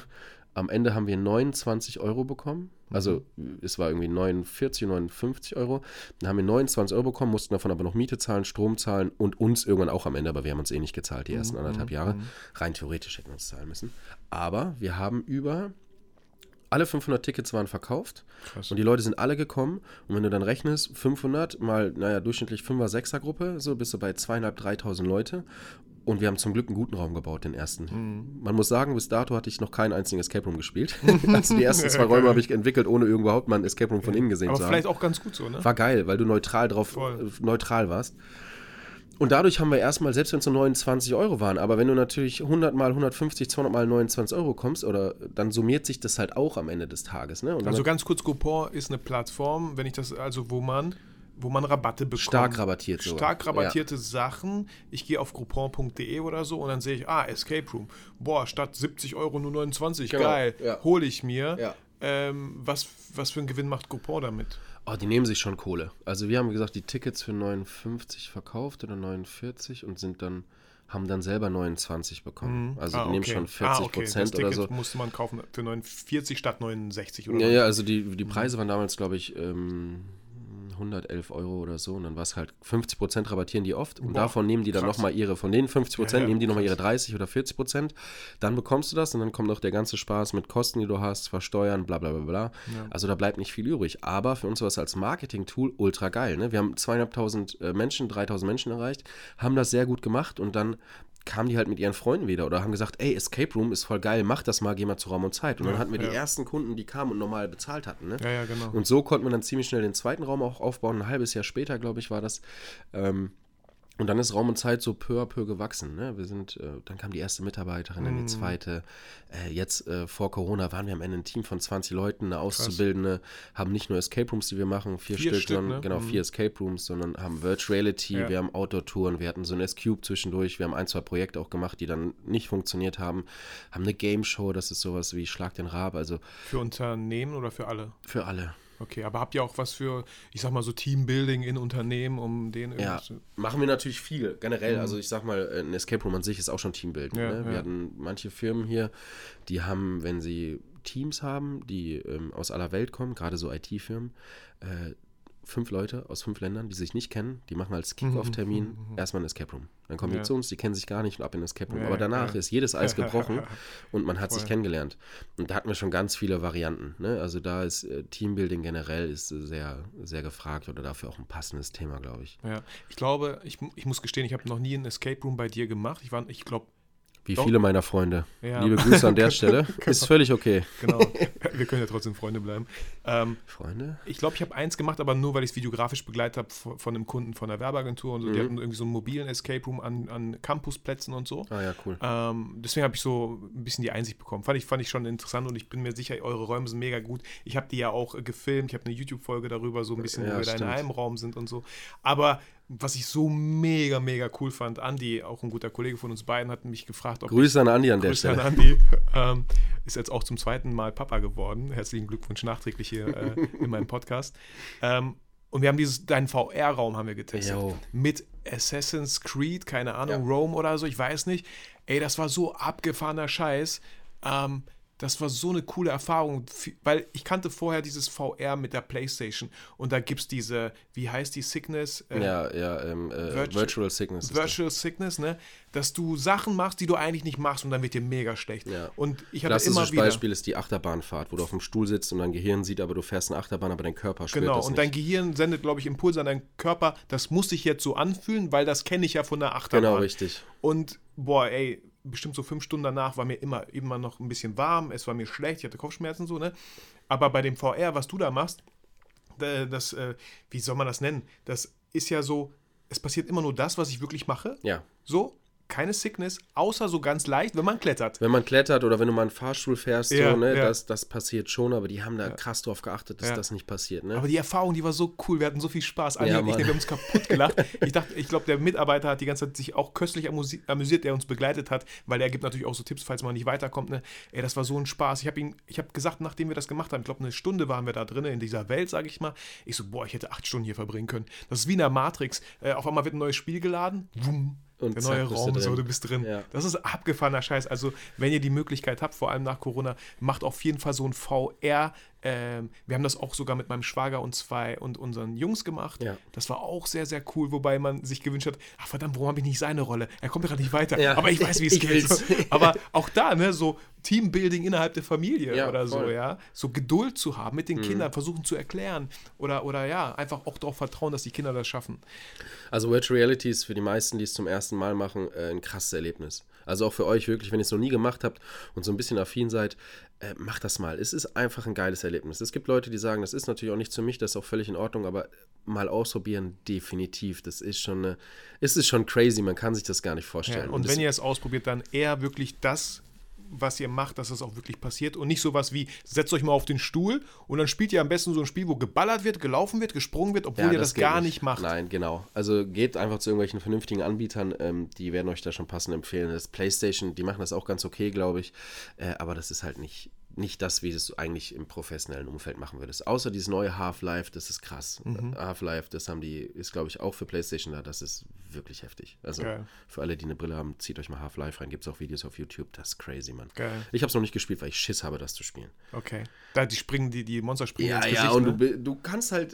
am Ende haben wir 29 Euro bekommen. Also es war irgendwie 49, 59 Euro. Dann haben wir 29 Euro bekommen, mussten davon aber noch Miete zahlen, Strom zahlen und uns irgendwann auch am Ende, aber wir haben uns nicht gezahlt die ersten 1,5 Jahre. Rein theoretisch hätten wir uns zahlen müssen. Aber wir haben alle 500 Tickets waren verkauft. Krass. Und die Leute sind alle gekommen. Und wenn du dann rechnest, 500 mal, durchschnittlich 5er, 6er Gruppe, so bist du bei 2.500, 3.000 Leute. Und wir haben zum Glück einen guten Raum gebaut, den ersten. Man muss sagen, bis dato hatte ich noch keinen einzigen Escape Room gespielt. Also die ersten 2 Räume habe ich entwickelt, ohne überhaupt mal einen Escape Room von innen gesehen zu haben. Aber vielleicht auch ganz gut so, ne? War geil, weil du neutral warst. Und dadurch haben wir erstmal, selbst wenn es nur 29 Euro waren, aber wenn du natürlich 100 mal 150, 200 mal 29 Euro kommst, dann summiert sich das halt auch am Ende des Tages. Ne? Und also ganz kurz, Groupon ist eine Plattform, wo man Rabatte bekommt. Stark rabattierte Sachen. Ich gehe auf groupon.de oder so und dann sehe ich, Escape Room. Boah, statt 70 Euro nur 29, geil, hole ich mir. Ja. was für einen Gewinn macht Groupon damit? Oh, die nehmen sich schon Kohle. Also wir haben gesagt, die Tickets für 59 verkauft oder 49 und haben dann selber 29 bekommen. Mhm. Also die nehmen schon 40% oder so. Das Ticket musste man kaufen für 49 statt 69 oder so. Ja, also die Preise waren damals, glaube ich, 111 € oder so, und dann war es halt 50% rabattieren die oft und davon nehmen die dann nochmal ihre, von den 50% nehmen die nochmal ihre 30 oder 40%, dann bekommst du das und dann kommt noch der ganze Spaß mit Kosten, die du hast, versteuern, bla bla bla bla. Ja. Also da bleibt nicht viel übrig, aber für uns war es als Marketing-Tool ultra geil, ne? Wir haben 2.500 Menschen, 3.000 Menschen erreicht, haben das sehr gut gemacht und dann kamen die halt mit ihren Freunden wieder oder haben gesagt, ey, Escape Room ist voll geil, mach das mal, geh mal zu Raum und Zeit. Und dann hatten wir die ersten Kunden, die kamen und normal bezahlt hatten. Ne? Ja, genau. Und so konnten wir dann ziemlich schnell den zweiten Raum auch aufbauen. Ein halbes Jahr später, glaube ich, war das. Und dann ist Raum und Zeit so peu à peu gewachsen. Ne? Wir sind, dann kam die erste Mitarbeiterin, dann die zweite. Jetzt vor Corona waren wir am Ende ein Team von 20 Leuten, eine Auszubildende, haben nicht nur Escape Rooms, die wir machen, vier Escape Rooms, sondern haben Virtual Reality, wir haben Outdoor-Touren, wir hatten so ein S-Cube zwischendurch, wir haben 1, 2 Projekte auch gemacht, die dann nicht funktioniert haben, haben eine Game-Show, das ist sowas wie Schlag den Raab. Also für Unternehmen oder für alle? Für alle. Okay, aber habt ihr auch was für, ich sag mal so Teambuilding in Unternehmen, um den irgendwie zu... machen wir natürlich viel, generell. Also ich sag mal, ein Escape Room an sich ist auch schon Teambuilding. Ja, ne? Wir hatten manche Firmen hier, die haben, wenn sie Teams haben, die aus aller Welt kommen, gerade so IT-Firmen, 5 Leute aus 5 Ländern, die sich nicht kennen, die machen als Kick-Off-Termin erstmal ein Escape Room. Dann kommen die zu uns, die kennen sich gar nicht und ab in ein Escape Room. Aber danach ist jedes Eis gebrochen und man hat sich kennengelernt. Und da hatten wir schon ganz viele Varianten. Ne? Also da ist Teambuilding generell ist sehr, sehr gefragt oder dafür auch ein passendes Thema, glaube ich. Ja, ich glaube, ich muss gestehen, ich habe noch nie ein Escape Room bei dir gemacht. Wie viele meiner Freunde. Ja. Liebe Grüße an der Stelle. Ist völlig okay. Genau. Wir können ja trotzdem Freunde bleiben. Freunde? Ich glaube, ich habe eins gemacht, aber nur, weil ich es videografisch begleitet habe von einem Kunden von der Werbeagentur und so. Mhm. Die hatten irgendwie so einen mobilen Escape Room an Campusplätzen und so. Ah ja, cool. Deswegen habe ich so ein bisschen die Einsicht bekommen. Fand ich schon interessant und ich bin mir sicher, eure Räume sind mega gut. Ich habe die ja auch gefilmt. Ich habe eine YouTube-Folge darüber, so ein bisschen, wo wir da in einem Raum sind und so. Aber... was ich so mega, mega cool fand, Andi, auch ein guter Kollege von uns beiden, hat mich gefragt, ob Grüße an Andi an der Stelle. Ist jetzt auch zum zweiten Mal Papa geworden. Herzlichen Glückwunsch nachträglich hier in meinem Podcast. Und wir haben deinen VR-Raum haben wir getestet. Yo. Mit Assassin's Creed, keine Ahnung, Rome oder so, ich weiß nicht. Ey, das war so abgefahrener Scheiß. Das war so eine coole Erfahrung, weil ich kannte vorher dieses VR mit der PlayStation und da gibt es diese, wie heißt die, Sickness? Virtual Sickness. Virtual Sickness, ne? Dass du Sachen machst, die du eigentlich nicht machst und dann wird dir mega schlecht. Ja. Und ich hatte immer wieder... Klassisches Beispiel ist die Achterbahnfahrt, wo du auf dem Stuhl sitzt und dein Gehirn sieht, aber du fährst eine Achterbahn, aber dein Körper spürt das nicht. Genau, und dein Gehirn sendet, glaube ich, Impulse an deinen Körper, das muss sich jetzt so anfühlen, weil das kenne ich ja von der Achterbahn. Genau, richtig. Und boah, ey... bestimmt so 5 Stunden danach war mir immer noch ein bisschen warm, es war mir schlecht, ich hatte Kopfschmerzen so, ne? Aber bei dem VR, was du da machst, das, wie soll man das nennen? Das ist ja so, es passiert immer nur das, was ich wirklich mache. Ja. So, keine Sickness, außer so ganz leicht, wenn man klettert. Wenn man klettert oder wenn du mal einen Fahrstuhl fährst, so, ne? Das passiert schon, aber die haben da krass drauf geachtet, dass das nicht passiert. Ne? Aber die Erfahrung, die war so cool, wir hatten so viel Spaß. Andi und ich, wir haben uns kaputt gelacht. Ich glaube, der Mitarbeiter hat die ganze Zeit sich auch köstlich amüsiert, der uns begleitet hat, weil der gibt natürlich auch so Tipps, falls man nicht weiterkommt. Ne? Ey, das war so ein Spaß. Ich habe gesagt, nachdem wir das gemacht haben, ich glaube, 1 Stunde waren wir da drin, in dieser Welt, sage ich mal. Ich so, boah, ich hätte 8 Stunden hier verbringen können. Das ist wie in der Matrix. Auf einmal wird ein neues Spiel geladen. Wumm. Und der neue Raum, du bist drin. Ja. Das ist abgefahrener Scheiß. Also, wenn ihr die Möglichkeit habt, vor allem nach Corona, macht auf jeden Fall so ein VR. Wir haben das auch sogar mit meinem Schwager und unseren Jungs gemacht. Ja. Das war auch sehr, sehr cool, wobei man sich gewünscht hat, ach verdammt, warum habe ich nicht seine Rolle? Er kommt gerade nicht weiter. Ja. Aber ich weiß, wie es geht. Aber auch da, ne, so Teambuilding innerhalb der Familie oder voll. So, ja. So Geduld zu haben mit den Kindern, versuchen zu erklären oder ja, einfach auch darauf vertrauen, dass die Kinder das schaffen. Also Virtual Reality ist für die meisten, die es zum ersten Mal machen, ein krasses Erlebnis. Also auch für euch wirklich, wenn ihr es noch nie gemacht habt und so ein bisschen affin seid, macht das mal. Es ist einfach ein geiles Erlebnis. Es gibt Leute, die sagen, das ist natürlich auch nichts für mich, das ist auch völlig in Ordnung, aber mal ausprobieren, definitiv. Das ist schon es ist schon crazy, man kann sich das gar nicht vorstellen. Ja, und wenn ihr es ausprobiert, dann eher wirklich das, was ihr macht, dass das auch wirklich passiert und nicht sowas wie, setzt euch mal auf den Stuhl und dann spielt ihr am besten so ein Spiel, wo geballert wird, gelaufen wird, gesprungen wird, obwohl ihr das gar nicht macht. Nein, genau. Also geht einfach zu irgendwelchen vernünftigen Anbietern, die werden euch da schon passend empfehlen. Das PlayStation, die machen das auch ganz okay, glaube ich, aber das ist halt nicht nicht das, wie du es eigentlich im professionellen Umfeld machen würdest. Außer dieses neue Half-Life, das ist krass. Mhm. Half-Life, das haben die, ist glaube ich auch für PlayStation da, das ist wirklich heftig. Also geil. Für alle, die eine Brille haben, zieht euch mal Half-Life rein, gibt es auch Videos auf YouTube, das ist crazy, Mann. Geil. Ich habe es noch nicht gespielt, weil ich Schiss habe, das zu spielen. Okay. Da die Monster springen ins Gesicht. Ja, und ne? du kannst halt,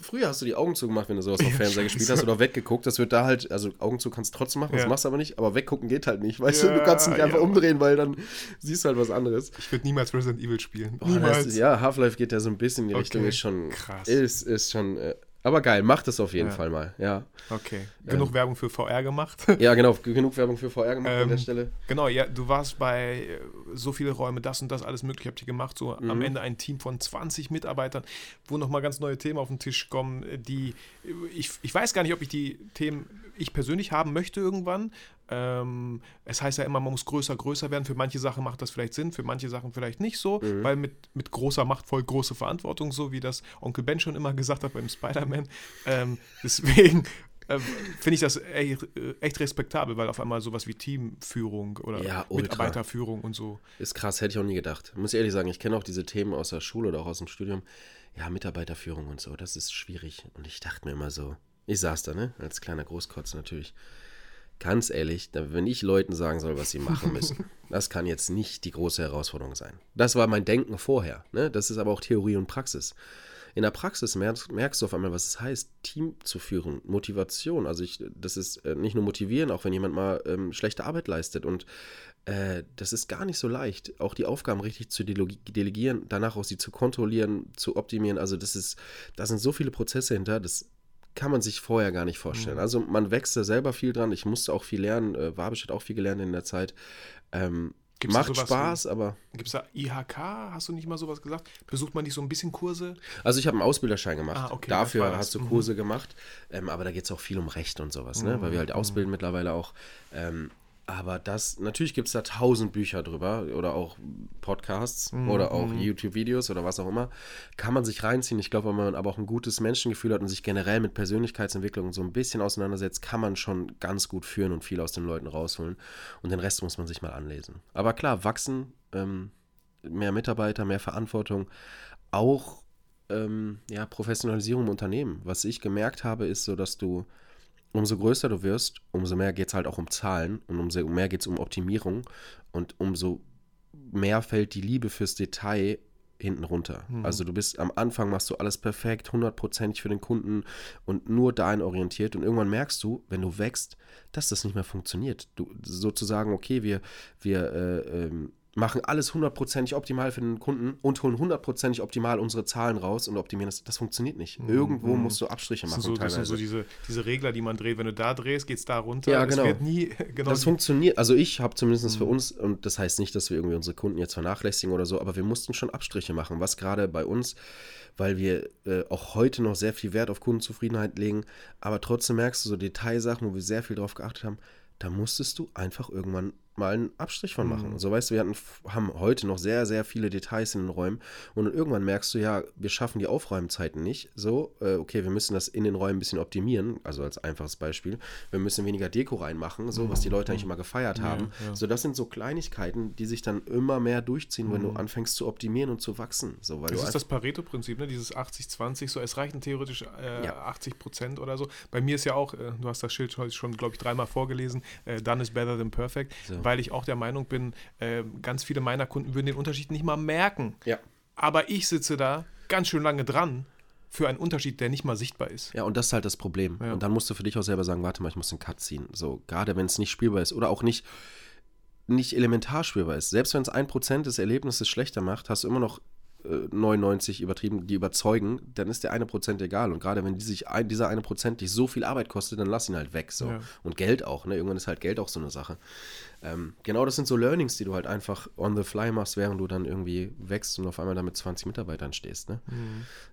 früher hast du die Augen zugemacht, wenn du sowas auf Fernseher gespielt hast oder weggeguckt, das wird da halt, also Augen zu kannst du trotzdem machen, das machst du aber nicht, aber weggucken geht halt nicht, weißt du kannst nicht einfach umdrehen, weil dann siehst du halt was anderes. Ich würde niemals Resident Evil spielen. Oh, niemals. Half-Life geht ja so ein bisschen in die Richtung, ist schon krass. Ist schon, aber geil, macht es auf jeden Fall mal, ja. Okay, genug Werbung für VR gemacht. Ja, genau, genug Werbung für VR gemacht an der Stelle. Genau, ja, du warst bei so viele Räume, das und das, alles möglich, habt ihr gemacht, so am Ende ein Team von 20 Mitarbeitern, wo nochmal ganz neue Themen auf den Tisch kommen, die, ich weiß gar nicht, ob ich die Themen, ich persönlich haben möchte irgendwann. Es heißt ja immer, man muss größer werden. Für manche Sachen macht das vielleicht Sinn, für manche Sachen vielleicht nicht so, weil mit großer Macht voll große Verantwortung, so wie das Onkel Ben schon immer gesagt hat beim Spider-Man. Deswegen finde ich das echt respektabel, weil auf einmal sowas wie Teamführung oder Mitarbeiterführung und so. Ist krass, hätte ich auch nie gedacht. Muss ich ehrlich sagen, ich kenne auch diese Themen aus der Schule oder auch aus dem Studium. Ja, Mitarbeiterführung und so, das ist schwierig. Und ich dachte mir immer so, ich saß da, ne, als kleiner Großkotz natürlich. Ganz ehrlich, wenn ich Leuten sagen soll, was sie machen müssen, das kann jetzt nicht die große Herausforderung sein. Das war mein Denken vorher, ne? Das ist aber auch Theorie und Praxis. In der Praxis merkst du auf einmal, was es heißt, Team zu führen, Motivation. Also das ist nicht nur motivieren, auch wenn jemand mal schlechte Arbeit leistet. Und das ist gar nicht so leicht, auch die Aufgaben richtig zu delegieren, danach auch sie zu kontrollieren, zu optimieren. Also da sind so viele Prozesse hinter, das kann man sich vorher gar nicht vorstellen. Also man wächst da selber viel dran. Ich musste auch viel lernen. Wabisch hat auch viel gelernt in der Zeit. Macht Spaß, aber... Gibt es da IHK? Hast du nicht mal sowas gesagt? Besucht man nicht so ein bisschen Kurse? Also ich habe einen Ausbilderschein gemacht. Okay, dafür hast du Kurse gemacht. Aber da geht es auch viel um Recht und sowas, ne? Weil wir halt ausbilden mittlerweile auch. Aber natürlich gibt es da 1000 Bücher drüber oder auch Podcasts oder auch YouTube-Videos oder was auch immer. Kann man sich reinziehen. Ich glaube, wenn man aber auch ein gutes Menschengefühl hat und sich generell mit Persönlichkeitsentwicklung so ein bisschen auseinandersetzt, kann man schon ganz gut führen und viel aus den Leuten rausholen. Und den Rest muss man sich mal anlesen. Aber klar, wachsen, mehr Mitarbeiter, mehr Verantwortung, auch Professionalisierung im Unternehmen. Was ich gemerkt habe, ist so, dass du... Umso größer du wirst, umso mehr geht es halt auch um Zahlen und umso mehr geht es um Optimierung und umso mehr fällt die Liebe fürs Detail hinten runter. Also du bist am Anfang, machst du alles perfekt, 100% für den Kunden und nur dahin orientiert und irgendwann merkst du, wenn du wächst, dass das nicht mehr funktioniert. Du sozusagen, okay, wir machen alles 100% optimal für den Kunden und holen 100% optimal unsere Zahlen raus und optimieren das. Das funktioniert nicht. Irgendwo musst du Abstriche machen. Das sind so diese Regler, die man dreht. Wenn du da drehst, geht es da runter. Ja, genau. Das funktioniert. Also ich habe zumindest für uns, und das heißt nicht, dass wir irgendwie unsere Kunden jetzt vernachlässigen oder so, aber wir mussten schon Abstriche machen, was gerade bei uns, weil wir auch heute noch sehr viel Wert auf Kundenzufriedenheit legen, aber trotzdem merkst du so Detailsachen, wo wir sehr viel drauf geachtet haben, da musstest du einfach irgendwann mal einen Abstrich von machen. So, weißt du, wir haben heute noch sehr, sehr viele Details in den Räumen und irgendwann merkst du, ja, wir schaffen die Aufräumzeiten nicht. So, okay, wir müssen das in den Räumen ein bisschen optimieren, also als einfaches Beispiel. Wir müssen weniger Deko reinmachen, so, was die Leute eigentlich immer gefeiert haben. Ja. So, das sind so Kleinigkeiten, die sich dann immer mehr durchziehen, wenn du anfängst zu optimieren und zu wachsen. So, weil das ist das Pareto-Prinzip, ne? Dieses 80-20, so, es reichen theoretisch 80% oder so. Bei mir ist ja auch, du hast das Schild heute schon, glaube ich, 3-mal vorgelesen, done is better than perfect. So. Weil ich auch der Meinung bin, ganz viele meiner Kunden würden den Unterschied nicht mal merken. Ja. Aber ich sitze da ganz schön lange dran für einen Unterschied, der nicht mal sichtbar ist. Ja, und das ist halt das Problem. Ja. Und dann musst du für dich auch selber sagen, warte mal, ich muss den Cut ziehen. So, gerade wenn es nicht spielbar ist oder auch nicht elementar spielbar ist. Selbst wenn es 1% des Erlebnisses schlechter macht, hast du immer noch 99 übertrieben, die überzeugen, dann ist der 1% egal. Und gerade wenn dieser 1% dich so viel Arbeit kostet, dann lass ihn halt weg. So. Ja. Und Geld auch, ne? Irgendwann ist halt Geld auch so eine Sache. Genau, das sind so Learnings, die du halt einfach on the fly machst, während du dann irgendwie wächst und auf einmal da mit 20 Mitarbeitern stehst. Ne?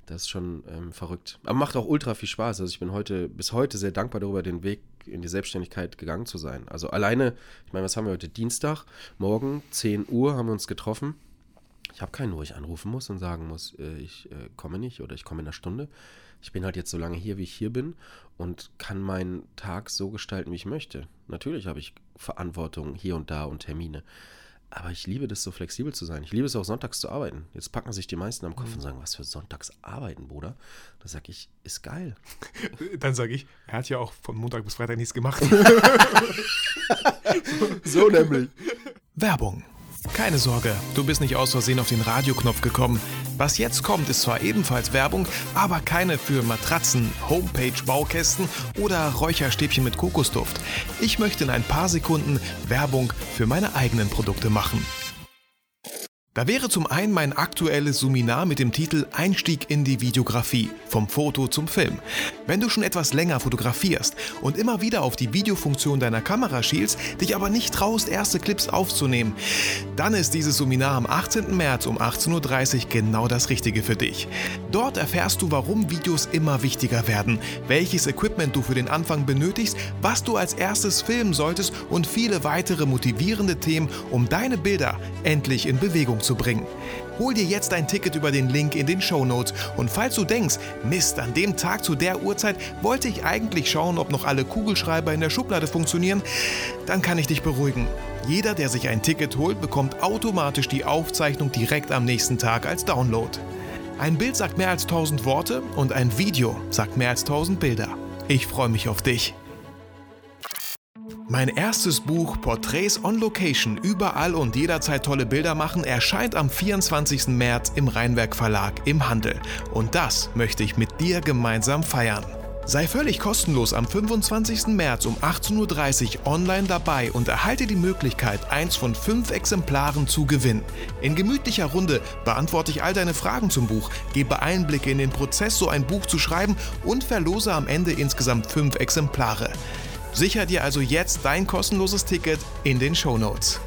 Das ist schon verrückt. Aber macht auch ultra viel Spaß. Also ich bin bis heute sehr dankbar darüber, den Weg in die Selbstständigkeit gegangen zu sein. Also alleine, ich meine, was haben wir heute? Dienstag, morgen 10 Uhr haben wir uns getroffen. Ich habe keinen, wo ich anrufen muss und sagen muss, ich komme nicht oder ich komme in einer Stunde. Ich bin halt jetzt so lange hier, wie ich hier bin und kann meinen Tag so gestalten, wie ich möchte. Natürlich habe ich Verantwortung hier und da und Termine. Aber ich liebe das, so flexibel zu sein. Ich liebe es auch, sonntags zu arbeiten. Jetzt packen sich die meisten am Kopf und sagen, was für Sonntagsarbeiten, Bruder. Da sage ich, ist geil. Dann sage ich, er hat ja auch von Montag bis Freitag nichts gemacht. So nämlich. Werbung. Keine Sorge, du bist nicht aus Versehen auf den Radioknopf gekommen. Was jetzt kommt, ist zwar ebenfalls Werbung, aber keine für Matratzen, Homepage-Baukästen oder Räucherstäbchen mit Kokosduft. Ich möchte in ein paar Sekunden Werbung für meine eigenen Produkte machen. Da wäre zum einen mein aktuelles Seminar mit dem Titel Einstieg in die Videografie, vom Foto zum Film. Wenn du schon etwas länger fotografierst und immer wieder auf die Videofunktion deiner Kamera schielst, dich aber nicht traust, erste Clips aufzunehmen, dann ist dieses Seminar am 18. März um 18.30 Uhr genau das Richtige für dich. Dort erfährst du, warum Videos immer wichtiger werden, welches Equipment du für den Anfang benötigst, was du als erstes filmen solltest und viele weitere motivierende Themen, um deine Bilder endlich in Bewegung zu bringen. Hol dir jetzt ein Ticket über den Link in den Shownotes und falls du denkst, Mist, an dem Tag zu der Uhrzeit wollte ich eigentlich schauen, ob noch alle Kugelschreiber in der Schublade funktionieren, dann kann ich dich beruhigen. Jeder, der sich ein Ticket holt, bekommt automatisch die Aufzeichnung direkt am nächsten Tag als Download. Ein Bild sagt mehr als 1000 Worte und ein Video sagt mehr als 1000 Bilder. Ich freue mich auf dich. Mein erstes Buch Portraits on Location, überall und jederzeit tolle Bilder machen, erscheint am 24. März im Rheinwerk Verlag im Handel. Und das möchte ich mit dir gemeinsam feiern. Sei völlig kostenlos am 25. März um 18.30 Uhr online dabei und erhalte die Möglichkeit, 1 von 5 Exemplaren zu gewinnen. In gemütlicher Runde beantworte ich all deine Fragen zum Buch, gebe Einblicke in den Prozess, so ein Buch zu schreiben und verlose am Ende insgesamt 5 Exemplare. Sicher dir also jetzt dein kostenloses Ticket in den Shownotes.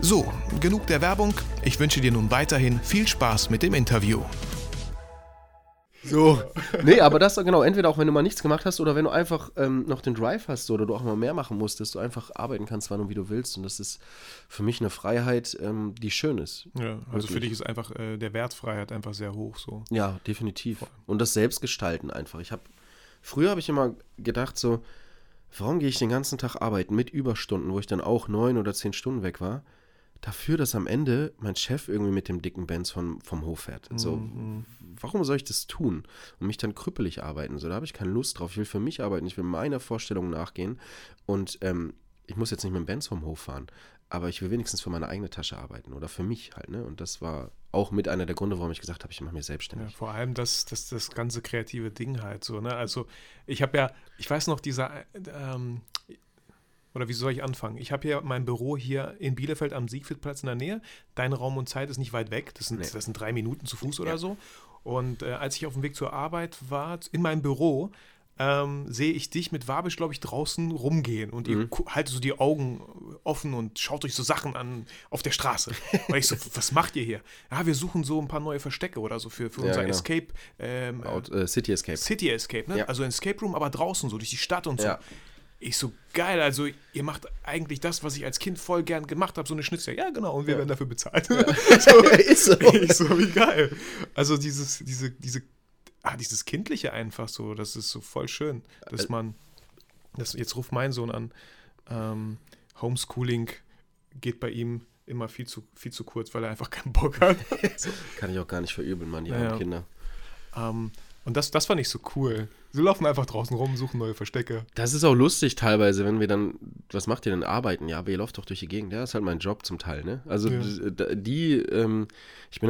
So, genug der Werbung. Ich wünsche dir nun weiterhin viel Spaß mit dem Interview. So. Nee, aber das genau, entweder auch wenn du mal nichts gemacht hast oder wenn du einfach noch den Drive hast oder du auch mal mehr machen musst, dass du einfach arbeiten kannst, wann und wie du willst. Und das ist für mich eine Freiheit, die schön ist. Ja, also wirklich. Für dich ist einfach der Wertfreiheit einfach sehr hoch so. Ja, definitiv. Und das Selbstgestalten einfach. Früher habe ich immer gedacht so, warum gehe ich den ganzen Tag arbeiten mit Überstunden, wo ich dann auch 9 oder 10 Stunden weg war, dafür, dass am Ende mein Chef irgendwie mit dem dicken Benz vom Hof fährt? So, warum soll ich das tun und mich dann krüppelig arbeiten? So, da habe ich keine Lust drauf. Ich will für mich arbeiten, ich will meiner Vorstellung nachgehen und ich muss jetzt nicht mit dem Benz vom Hof fahren, aber ich will wenigstens für meine eigene Tasche arbeiten oder für mich halt, ne? Und das war auch mit einer der Gründe, warum ich gesagt habe, ich mache mich selbstständig. Ja, vor allem das ganze kreative Ding halt so, ne? Also ich weiß noch, oder wie soll ich anfangen? Ich habe ja mein Büro hier in Bielefeld am Siegfriedplatz in der Nähe. Dein Raum und Zeit ist nicht weit weg. Das sind 3 Minuten zu Fuß oder so. Und als ich auf dem Weg zur Arbeit war, in meinem Büro, sehe ich dich mit Wabisch, glaube ich, draußen rumgehen und ihr haltet so die Augen offen und schaut euch so Sachen an auf der Straße. Und ich so, was macht ihr hier? Ja, wir suchen so ein paar neue Verstecke oder so für unser Escape. City Escape. City Escape, ne? Ja. Also ein Escape Room, aber draußen so, durch die Stadt und so. Ja. Ich so, geil, also ihr macht eigentlich das, was ich als Kind voll gern gemacht habe, so eine Schnitzel. Ja, genau, und wir werden dafür bezahlt. Ja. So, ist so. Ich so, wie geil. Also dieses Kindliche einfach so, das ist so voll schön, dass jetzt ruft mein Sohn an, Homeschooling geht bei ihm immer viel zu kurz, weil er einfach keinen Bock hat. So. Kann ich auch gar nicht verübeln, Mann, die armen Kinder. Und das fand ich so cool. Sie laufen einfach draußen rum, suchen neue Verstecke. Das ist auch lustig teilweise, wenn wir dann, was macht ihr denn, arbeiten? Ja, aber ihr lauft doch durch die Gegend. Ja, ist halt mein Job zum Teil, ne? Also ich bin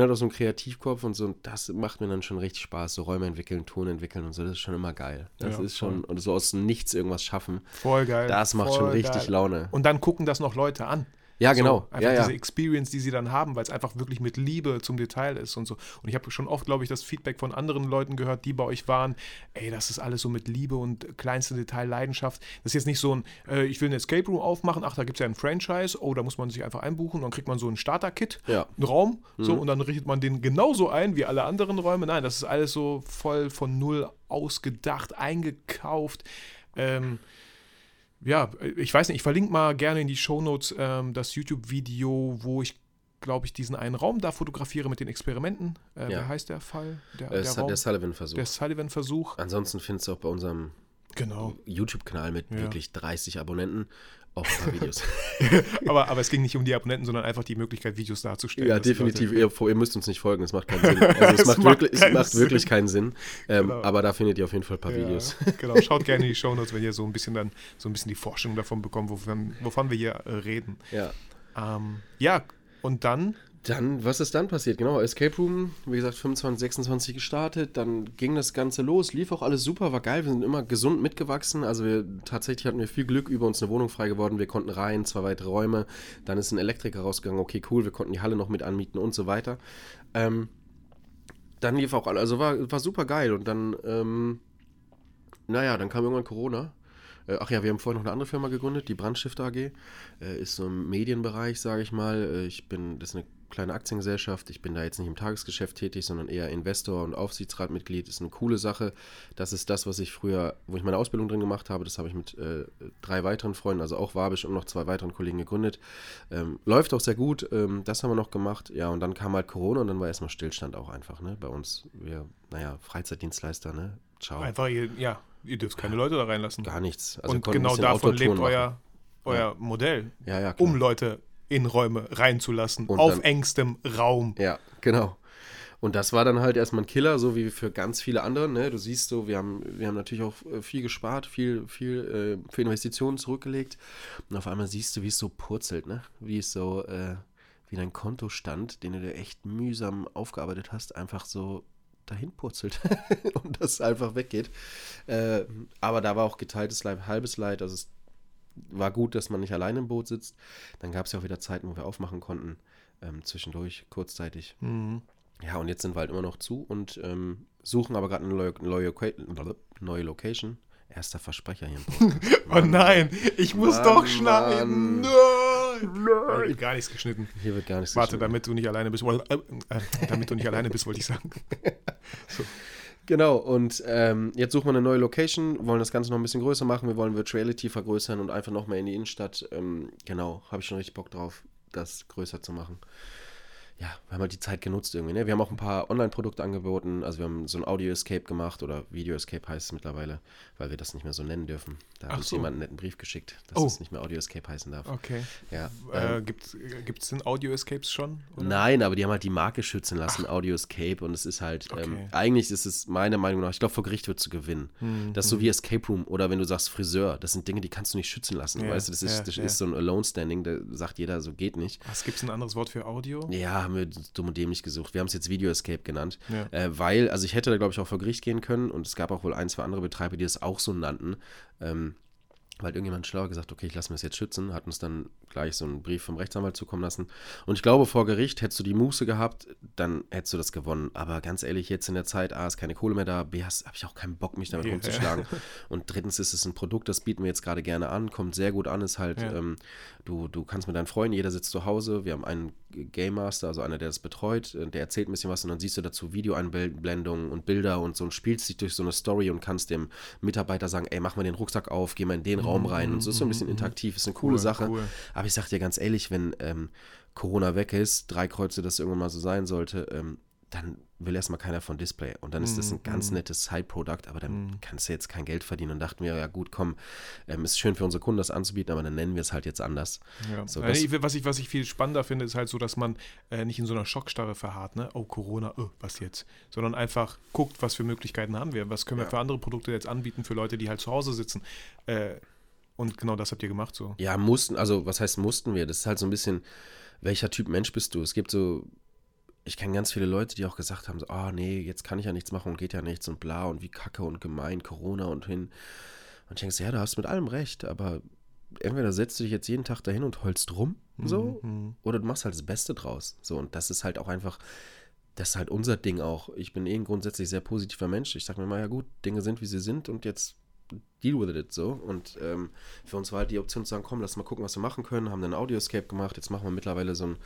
halt auch so ein Kreativkopf und so, das macht mir dann schon richtig Spaß. So Räume entwickeln, Ton entwickeln und so, das ist schon immer geil. Das ist schon, und so aus nichts irgendwas schaffen. Voll geil. Das macht schon richtig Laune. Und dann gucken das noch Leute an. Ja, genau. So, einfach diese Experience, die sie dann haben, weil es einfach wirklich mit Liebe zum Detail ist und so. Und ich habe schon oft, glaube ich, das Feedback von anderen Leuten gehört, die bei euch waren, ey, das ist alles so mit Liebe und kleinste Detail, Leidenschaft. Das ist jetzt nicht so ein, ich will einen Escape Room aufmachen, ach, da gibt es ja ein Franchise, oh, da muss man sich einfach einbuchen, dann kriegt man so ein Starter-Kit, einen Raum, so, und dann richtet man den genauso ein wie alle anderen Räume. Nein, das ist alles so voll von null ausgedacht, eingekauft, ja, ich weiß nicht, ich verlinke mal gerne in die Shownotes das YouTube-Video, wo ich, glaube ich, diesen einen Raum da fotografiere mit den Experimenten. Wie heißt der Fall? Der Sullivan-Versuch. Ansonsten findest du auch bei unserem genau. YouTube-Kanal mit wirklich 30 Abonnenten auch ein paar Videos. aber es ging nicht um die Abonnenten, sondern einfach die Möglichkeit, Videos darzustellen. Ja, definitiv. Ihr müsst uns nicht folgen, es macht keinen Sinn. Also es macht wirklich keinen Sinn. Genau. Aber da findet ihr auf jeden Fall ein paar Videos. Genau, schaut gerne in die Shownotes, wenn ihr so ein bisschen die Vorstellung davon bekommt, wovon wir hier reden. Ja. Und dann? Dann, was ist dann passiert? Genau, Escape Room, wie gesagt, 25, 26 gestartet, dann ging das Ganze los, lief auch alles super, war geil, wir sind immer gesund mitgewachsen, also tatsächlich hatten wir viel Glück, über uns eine Wohnung frei geworden, wir konnten rein, 2 weitere Räume, dann ist ein Elektriker rausgegangen, okay, cool, wir konnten die Halle noch mit anmieten und so weiter. Dann lief auch alles, also war super geil und dann, dann kam irgendwann Corona. Ach ja, wir haben vorhin noch eine andere Firma gegründet, die Brandschifter AG, ist so im Medienbereich, sage ich mal. Das ist eine kleine Aktiengesellschaft, ich bin da jetzt nicht im Tagesgeschäft tätig, sondern eher Investor und Aufsichtsratmitglied, ist eine coole Sache. Das ist das, was ich früher, wo ich meine Ausbildung drin gemacht habe, das habe ich mit 3 weiteren Freunden, also auch Wabisch und noch 2 weiteren Kollegen gegründet. Läuft auch sehr gut, das haben wir noch gemacht. Ja, und dann kam halt Corona und dann war erstmal Stillstand auch einfach, ne, bei uns. Wir, Freizeitdienstleister, ne, ciao. Einfach, ja. Ihr dürft keine Leute da reinlassen. Gar nichts. Also und genau davon lebt euer Modell, um Leute in Räume reinzulassen, und auf dann, engstem Raum. Ja, genau. Und das war dann halt erstmal ein Killer, so wie für ganz viele andere. Ne? Du siehst so, wir haben natürlich auch viel gespart, viel für Investitionen zurückgelegt. Und auf einmal siehst du, wie es so purzelt, ne? Wie es so, wie dein Kontostand, den du dir echt mühsam aufgearbeitet hast, einfach so dahin purzelt und das einfach weggeht. Aber da war auch geteiltes Leid, halbes Leid. Also es war gut, dass man nicht alleine im Boot sitzt. Dann gab es ja auch wieder Zeiten, wo wir aufmachen konnten, zwischendurch, kurzzeitig. Mhm. Ja, und jetzt sind wir halt immer noch zu und suchen aber gerade eine neue Location. Erster Versprecher hier im Podcast. Oh nein, ich muss doch schneiden. Nein. Hier wird gar nichts geschnitten. Warte, damit du nicht alleine bist, wollte ich sagen. So. Genau, und jetzt suchen wir eine neue Location, wollen das Ganze noch ein bisschen größer machen, wir wollen Virtuality vergrößern und einfach noch mehr in die Innenstadt. Genau, habe ich schon richtig Bock drauf, das größer zu machen. Ja, wir haben halt die Zeit genutzt irgendwie, ne? Wir haben auch ein paar Online-Produkte angeboten, also wir haben so ein Audio-Escape gemacht oder Video-Escape heißt es mittlerweile, weil wir das nicht mehr so nennen dürfen. Da hat uns jemand einen netten Brief geschickt, dass es nicht mehr Audio-Escape heißen darf. Okay. Ja, gibt's denn Audio-Escapes schon? Oder? Nein, aber die haben halt die Marke schützen lassen, Audio-Escape, und es ist halt, eigentlich ist es meiner Meinung nach, ich glaube, vor Gericht wird zu gewinnen. Mhm. Das ist so wie Escape Room oder wenn du sagst Friseur, das sind Dinge, die kannst du nicht schützen lassen, weißt du, das ist so ein Alone-Standing, da sagt jeder, so geht nicht. Was, gibt's ein anderes Wort für Audio? Ja, haben wir dumm und dämlich gesucht. Wir haben es jetzt Video Escape genannt, weil, also ich hätte da glaube ich auch vor Gericht gehen können und es gab auch wohl 1, 2 andere Betreiber, die das auch so nannten, weil irgendjemand schlauer gesagt, okay, ich lasse mir das jetzt schützen, hat uns dann gleich so einen Brief vom Rechtsanwalt zukommen lassen und ich glaube, vor Gericht hättest du die Muße gehabt, dann hättest du das gewonnen, aber ganz ehrlich, jetzt in der Zeit, A, ist keine Kohle mehr da, B, habe ich auch keinen Bock, mich damit rumzuschlagen und drittens ist es ein Produkt, das bieten wir jetzt gerade gerne an, kommt sehr gut an, ist halt, du kannst mit deinen Freunden, jeder sitzt zu Hause, wir haben einen Game Master, also einer, der das betreut, der erzählt ein bisschen was und dann siehst du dazu Videoeinblendungen und Bilder und so und spielst dich durch so eine Story und kannst dem Mitarbeiter sagen, ey, mach mal den Rucksack auf, geh mal in den Raum rein und so, ist so ein bisschen interaktiv, ist eine coole Sache, aber ich sag dir ganz ehrlich, wenn Corona weg ist, 3 Kreuze, das irgendwann mal so sein sollte, dann will erstmal keiner von Display und dann ist das ein ganz nettes Side-Product, aber dann kannst du jetzt kein Geld verdienen und dachten wir, ja gut, komm, ist schön für unsere Kunden das anzubieten, aber dann nennen wir es halt jetzt anders. Ja. So, was ich viel spannender finde, ist halt so, dass man nicht in so einer Schockstarre verharrt, ne? Oh, Corona, was jetzt? Sondern einfach guckt, was für Möglichkeiten haben wir, was können wir für andere Produkte jetzt anbieten, für Leute, die halt zu Hause sitzen. Und genau das habt ihr gemacht so. Ja, was heißt mussten wir? Das ist halt so ein bisschen, welcher Typ Mensch bist du? Es gibt so, ich kenne ganz viele Leute, die auch gesagt haben, so, oh nee, jetzt kann ich ja nichts machen und geht ja nichts und bla und wie kacke und gemein, Corona und hin. Und ich denke so, ja, du hast mit allem recht, aber entweder setzt du dich jetzt jeden Tag dahin und holst rum, so, oder du machst halt das Beste draus, so. Und das ist halt auch einfach, das ist halt unser Ding auch. Ich bin ein grundsätzlich sehr positiver Mensch. Ich sag mir mal, ja gut, Dinge sind, wie sie sind und jetzt deal with it, so. Und für uns war halt die Option zu sagen, komm, lass mal gucken, was wir machen können, haben dann ein Audio-Escape gemacht, jetzt machen wir mittlerweile so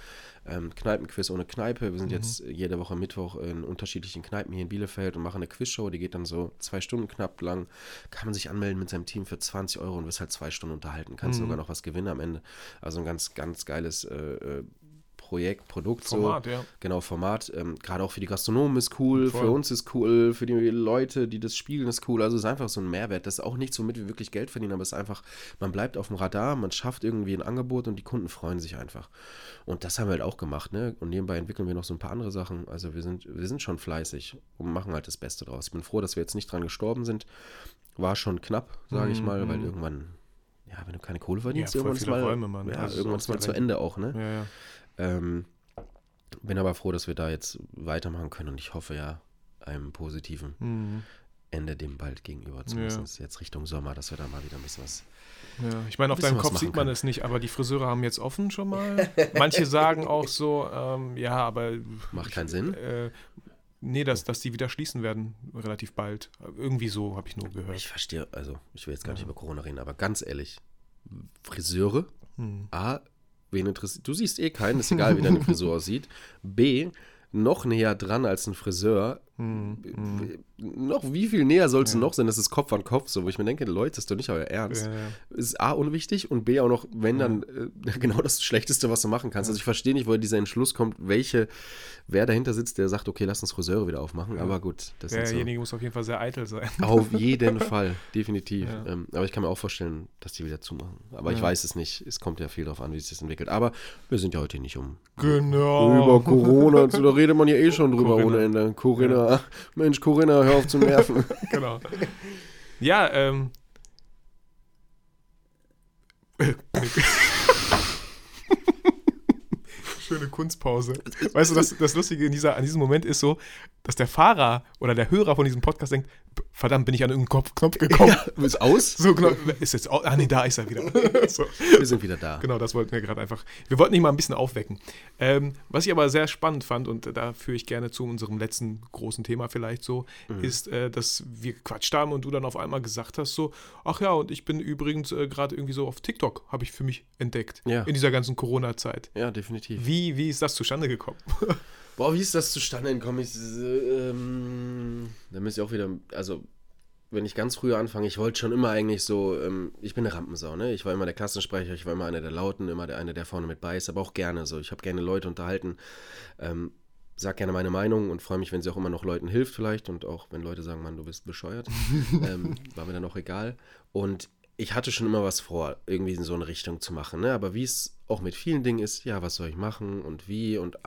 ein Kneipenquiz ohne Kneipe, wir sind jetzt jede Woche Mittwoch in unterschiedlichen Kneipen hier in Bielefeld und machen eine Quizshow, die geht dann so 2 Stunden knapp lang, kann man sich anmelden mit seinem Team für 20 € und wirst halt 2 Stunden unterhalten, kannst sogar noch was gewinnen am Ende, also ein ganz, ganz geiles Projekt, Produkt, Format, so. Ja. Genau, Format. Gerade auch für die Gastronomen ist cool, voll. Für uns ist cool, für die Leute, die das spielen, ist cool. Also es ist einfach so ein Mehrwert. Das ist auch nichts, womit wir wirklich Geld verdienen, aber es ist einfach, man bleibt auf dem Radar, man schafft irgendwie ein Angebot und die Kunden freuen sich einfach. Und das haben wir halt auch gemacht, ne? Und nebenbei entwickeln wir noch so ein paar andere Sachen. Also wir sind schon fleißig und machen halt das Beste draus. Ich bin froh, dass wir jetzt nicht dran gestorben sind. War schon knapp, sage ich mal, weil irgendwann, ja, wenn du keine Kohle verdienst, ja, irgendwann ist mal zu Ende auch, ne? Ja, ja. Bin aber froh, dass wir da jetzt weitermachen können und ich hoffe ja einem positiven Ende dem bald gegenüber, zumindest jetzt Richtung Sommer, dass wir da mal wieder ein bisschen was. Ja, ich meine, auf deinem Kopf sieht man es nicht, aber die Friseure haben jetzt offen schon mal. Manche sagen auch so, ja, aber... Macht keinen Sinn. Nee, dass die wieder schließen werden, relativ bald. Irgendwie so, habe ich nur gehört. Ich verstehe, also ich will jetzt gar nicht über Corona reden, aber ganz ehrlich, Friseure, A, wen interessiert, du siehst eh keinen, ist egal, wie deine Frisur aussieht, B, noch näher dran als ein Friseur, noch wie viel näher sollst du noch sein, das ist Kopf an Kopf, so, wo ich mir denke, Leute, ist doch nicht euer Ernst. Ist A, unwichtig und B, auch noch, wenn dann, genau das Schlechteste, was du machen kannst. Also ich verstehe nicht, woher dieser Entschluss kommt, wer dahinter sitzt, der sagt, okay, lass uns Friseure wieder aufmachen, aber gut. Das Derjenige so. Muss auf jeden Fall sehr eitel sein. Auf jeden Fall, definitiv. Ja. Aber ich kann mir auch vorstellen, dass die wieder zumachen. Aber ich weiß es nicht, es kommt ja viel darauf an, wie sich das entwickelt. Aber wir sind ja heute nicht über Corona, da redet man ja eh schon drüber ohne Ende. Corinna. Mensch, Corinna, hör auf zu nerven. Genau. Ja, Schöne Kunstpause. Weißt du, das Lustige an diesem Moment ist so, dass der Fahrer oder der Hörer von diesem Podcast denkt, verdammt, bin ich an irgendeinen Knopf gekommen. Ja, ist aus? So, genau, ist jetzt aus? Ah, nee, da ist er wieder. So. Wir sind wieder da. Genau, das wollten wir gerade einfach. Wir wollten ihn mal ein bisschen aufwecken. Was ich aber sehr spannend fand, und da führe ich gerne zu unserem letzten großen Thema vielleicht so, ist, dass wir gequatscht haben und du dann auf einmal gesagt hast so, ach ja, und ich bin übrigens gerade irgendwie so auf TikTok, habe ich für mich entdeckt. Ja. In dieser ganzen Corona-Zeit. Ja, definitiv. Wie ist das zustande gekommen? Boah, wie ist das zustande gekommen? Da müsst ihr auch wieder, also wenn ich ganz früh anfange, ich wollte schon immer eigentlich so, ich bin eine Rampensau, ne? Ich war immer der Klassensprecher, ich war immer einer der Lauten, immer der eine, der vorne mit bei ist, aber auch gerne so. Ich habe gerne Leute unterhalten, sag gerne meine Meinung und freue mich, wenn sie auch immer noch Leuten hilft vielleicht und auch wenn Leute sagen, Mann, du bist bescheuert, war mir dann auch egal. Und ich hatte schon immer was vor, irgendwie in so eine Richtung zu machen, ne? Aber wie es auch mit vielen Dingen ist, ja, was soll ich machen und wie und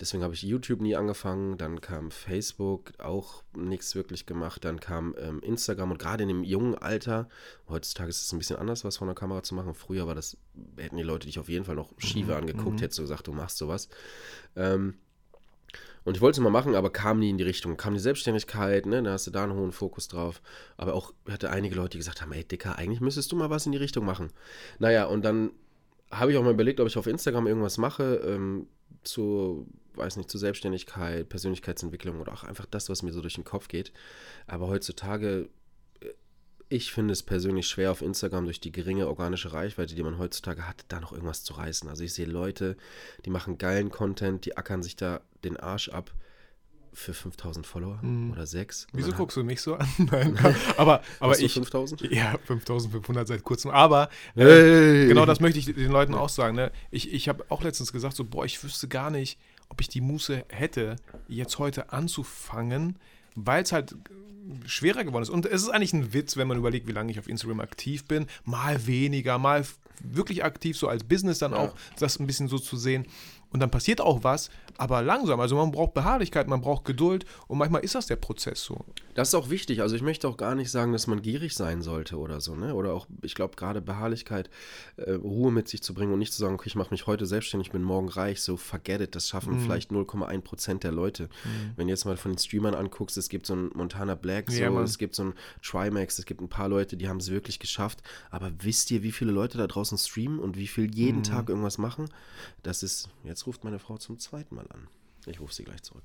Deswegen habe ich YouTube nie angefangen, dann kam Facebook, auch nichts wirklich gemacht, dann kam Instagram und gerade in dem jungen Alter, heutzutage ist es ein bisschen anders, was vor einer Kamera zu machen, früher war das, hätten die Leute dich auf jeden Fall noch schiefer angeguckt, hättest du gesagt, du machst sowas, und ich wollte es mal machen, aber kam nie in die Richtung. Kam die Selbstständigkeit, ne? Da hast du da einen hohen Fokus drauf. Aber auch hatte einige Leute, die gesagt haben, ey Dicker, eigentlich müsstest du mal was in die Richtung machen. Naja, und dann habe ich auch mal überlegt, ob ich auf Instagram irgendwas mache, zu Selbstständigkeit, Persönlichkeitsentwicklung oder auch einfach das, was mir so durch den Kopf geht. Aber heutzutage, ich finde es persönlich schwer, auf Instagram durch die geringe organische Reichweite, die man heutzutage hat, da noch irgendwas zu reißen. Also ich sehe Leute, die machen geilen Content, die ackern sich da den Arsch ab für 5.000 Follower oder 6. Wieso guckst du mich so an? Nein, aber ich... 5.000? Ja, 5.500 seit kurzem. Aber genau das möchte ich den Leuten auch sagen. Ne? Ich habe auch letztens gesagt, so, boah, ich wüsste gar nicht, ob ich die Muße hätte, jetzt heute anzufangen, weil es halt schwerer geworden ist. Und es ist eigentlich ein Witz, wenn man überlegt, wie lange ich auf Instagram aktiv bin. Mal weniger, mal wirklich aktiv, so als Business dann auch, das ein bisschen so zu sehen. Und dann passiert auch was, aber langsam. Also man braucht Beharrlichkeit, man braucht Geduld und manchmal ist das der Prozess so. Das ist auch wichtig. Also ich möchte auch gar nicht sagen, dass man gierig sein sollte oder so, ne? Oder auch, ich glaube, gerade Beharrlichkeit, Ruhe mit sich zu bringen und nicht zu sagen, okay, ich mache mich heute selbstständig, bin morgen reich, so forget it. Das schaffen vielleicht 0,1% der Leute. Wenn du jetzt mal von den Streamern anguckst, es gibt so einen Montana Black, so, es gibt so einen Trimax, es gibt ein paar Leute, die haben es wirklich geschafft. Aber wisst ihr, wie viele Leute da draußen streamen und wie viel jeden Tag irgendwas machen? Das ist, jetzt ruft meine Frau zum zweiten Mal an. Ich rufe sie gleich zurück.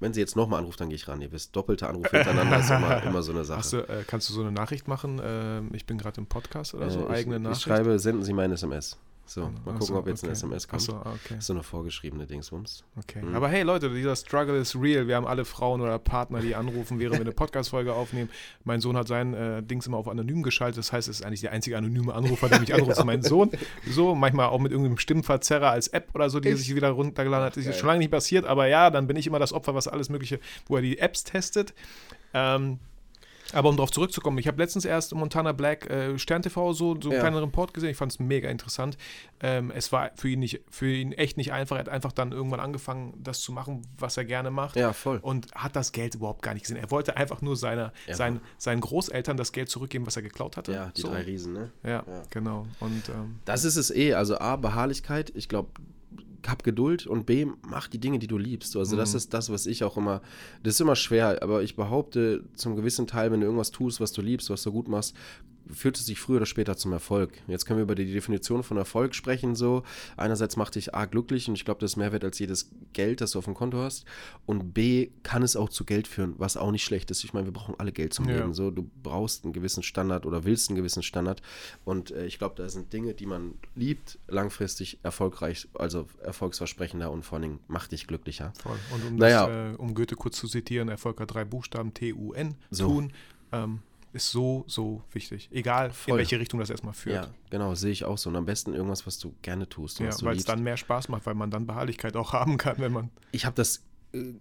Wenn sie jetzt nochmal anruft, dann gehe ich ran. Ihr wisst, doppelte Anrufe hintereinander ist immer so eine Sache. Kannst du so eine Nachricht machen? Ich bin gerade im Podcast oder so? Eigene Nachricht? Ich schreibe, senden Sie meine SMS. So, mal gucken, ob jetzt eine SMS kommt. So, okay. So eine vorgeschriebene Dingsbums. Okay. Mhm. Aber hey Leute, dieser Struggle ist real. Wir haben alle Frauen oder Partner, die anrufen, während wir eine Podcast-Folge aufnehmen. Mein Sohn hat sein Dings immer auf anonym geschaltet. Das heißt, es ist eigentlich der einzige anonyme Anrufer, der mich anruft, ist mein Sohn. So, manchmal auch mit irgendeinem Stimmverzerrer als App oder so, die er sich wieder runtergeladen hat. Das ist schon lange nicht passiert, aber ja, dann bin ich immer das Opfer, was alles Mögliche, wo er die Apps testet. Aber um darauf zurückzukommen, ich habe letztens erst Montana Black Stern TV so einen kleinen Report gesehen. Ich fand es mega interessant. Es war für ihn echt nicht einfach. Er hat einfach dann irgendwann angefangen, das zu machen, was er gerne macht. Ja, voll. Und hat das Geld überhaupt gar nicht gesehen. Er wollte einfach nur seinen Großeltern das Geld zurückgeben, was er geklaut hatte. Ja, die 3 Riesen, ne? Ja, genau. Und, das ist es eh. Also A, Beharrlichkeit. Ich glaube, hab Geduld und B, mach die Dinge, die du liebst. Also das ist das, was ich auch immer, das ist immer schwer, aber ich behaupte zum gewissen Teil, wenn du irgendwas tust, was du liebst, was du gut machst, führt es dich früher oder später zum Erfolg. Jetzt können wir über die Definition von Erfolg sprechen, so. Einerseits macht dich A, glücklich und ich glaube, das ist mehr wert als jedes Geld, das du auf dem Konto hast und B, kann es auch zu Geld führen, was auch nicht schlecht ist. Ich meine, wir brauchen alle Geld zum Leben, so. Du brauchst einen gewissen Standard oder willst einen gewissen Standard und ich glaube, da sind Dinge, die man liebt, langfristig erfolgreich, also erfolgsversprechender und vor allen Dingen macht dich glücklicher. Voll. Und um Goethe kurz zu zitieren, Erfolg hat 3 Buchstaben, T-U-N, so. Tun, ist so, so wichtig. Egal, voll. In welche Richtung das erstmal führt. Ja, genau, sehe ich auch so. Und am besten irgendwas, was du gerne tust. Ja, weil es dann mehr Spaß macht, weil man dann Beharrlichkeit auch haben kann, wenn man... Ich habe das,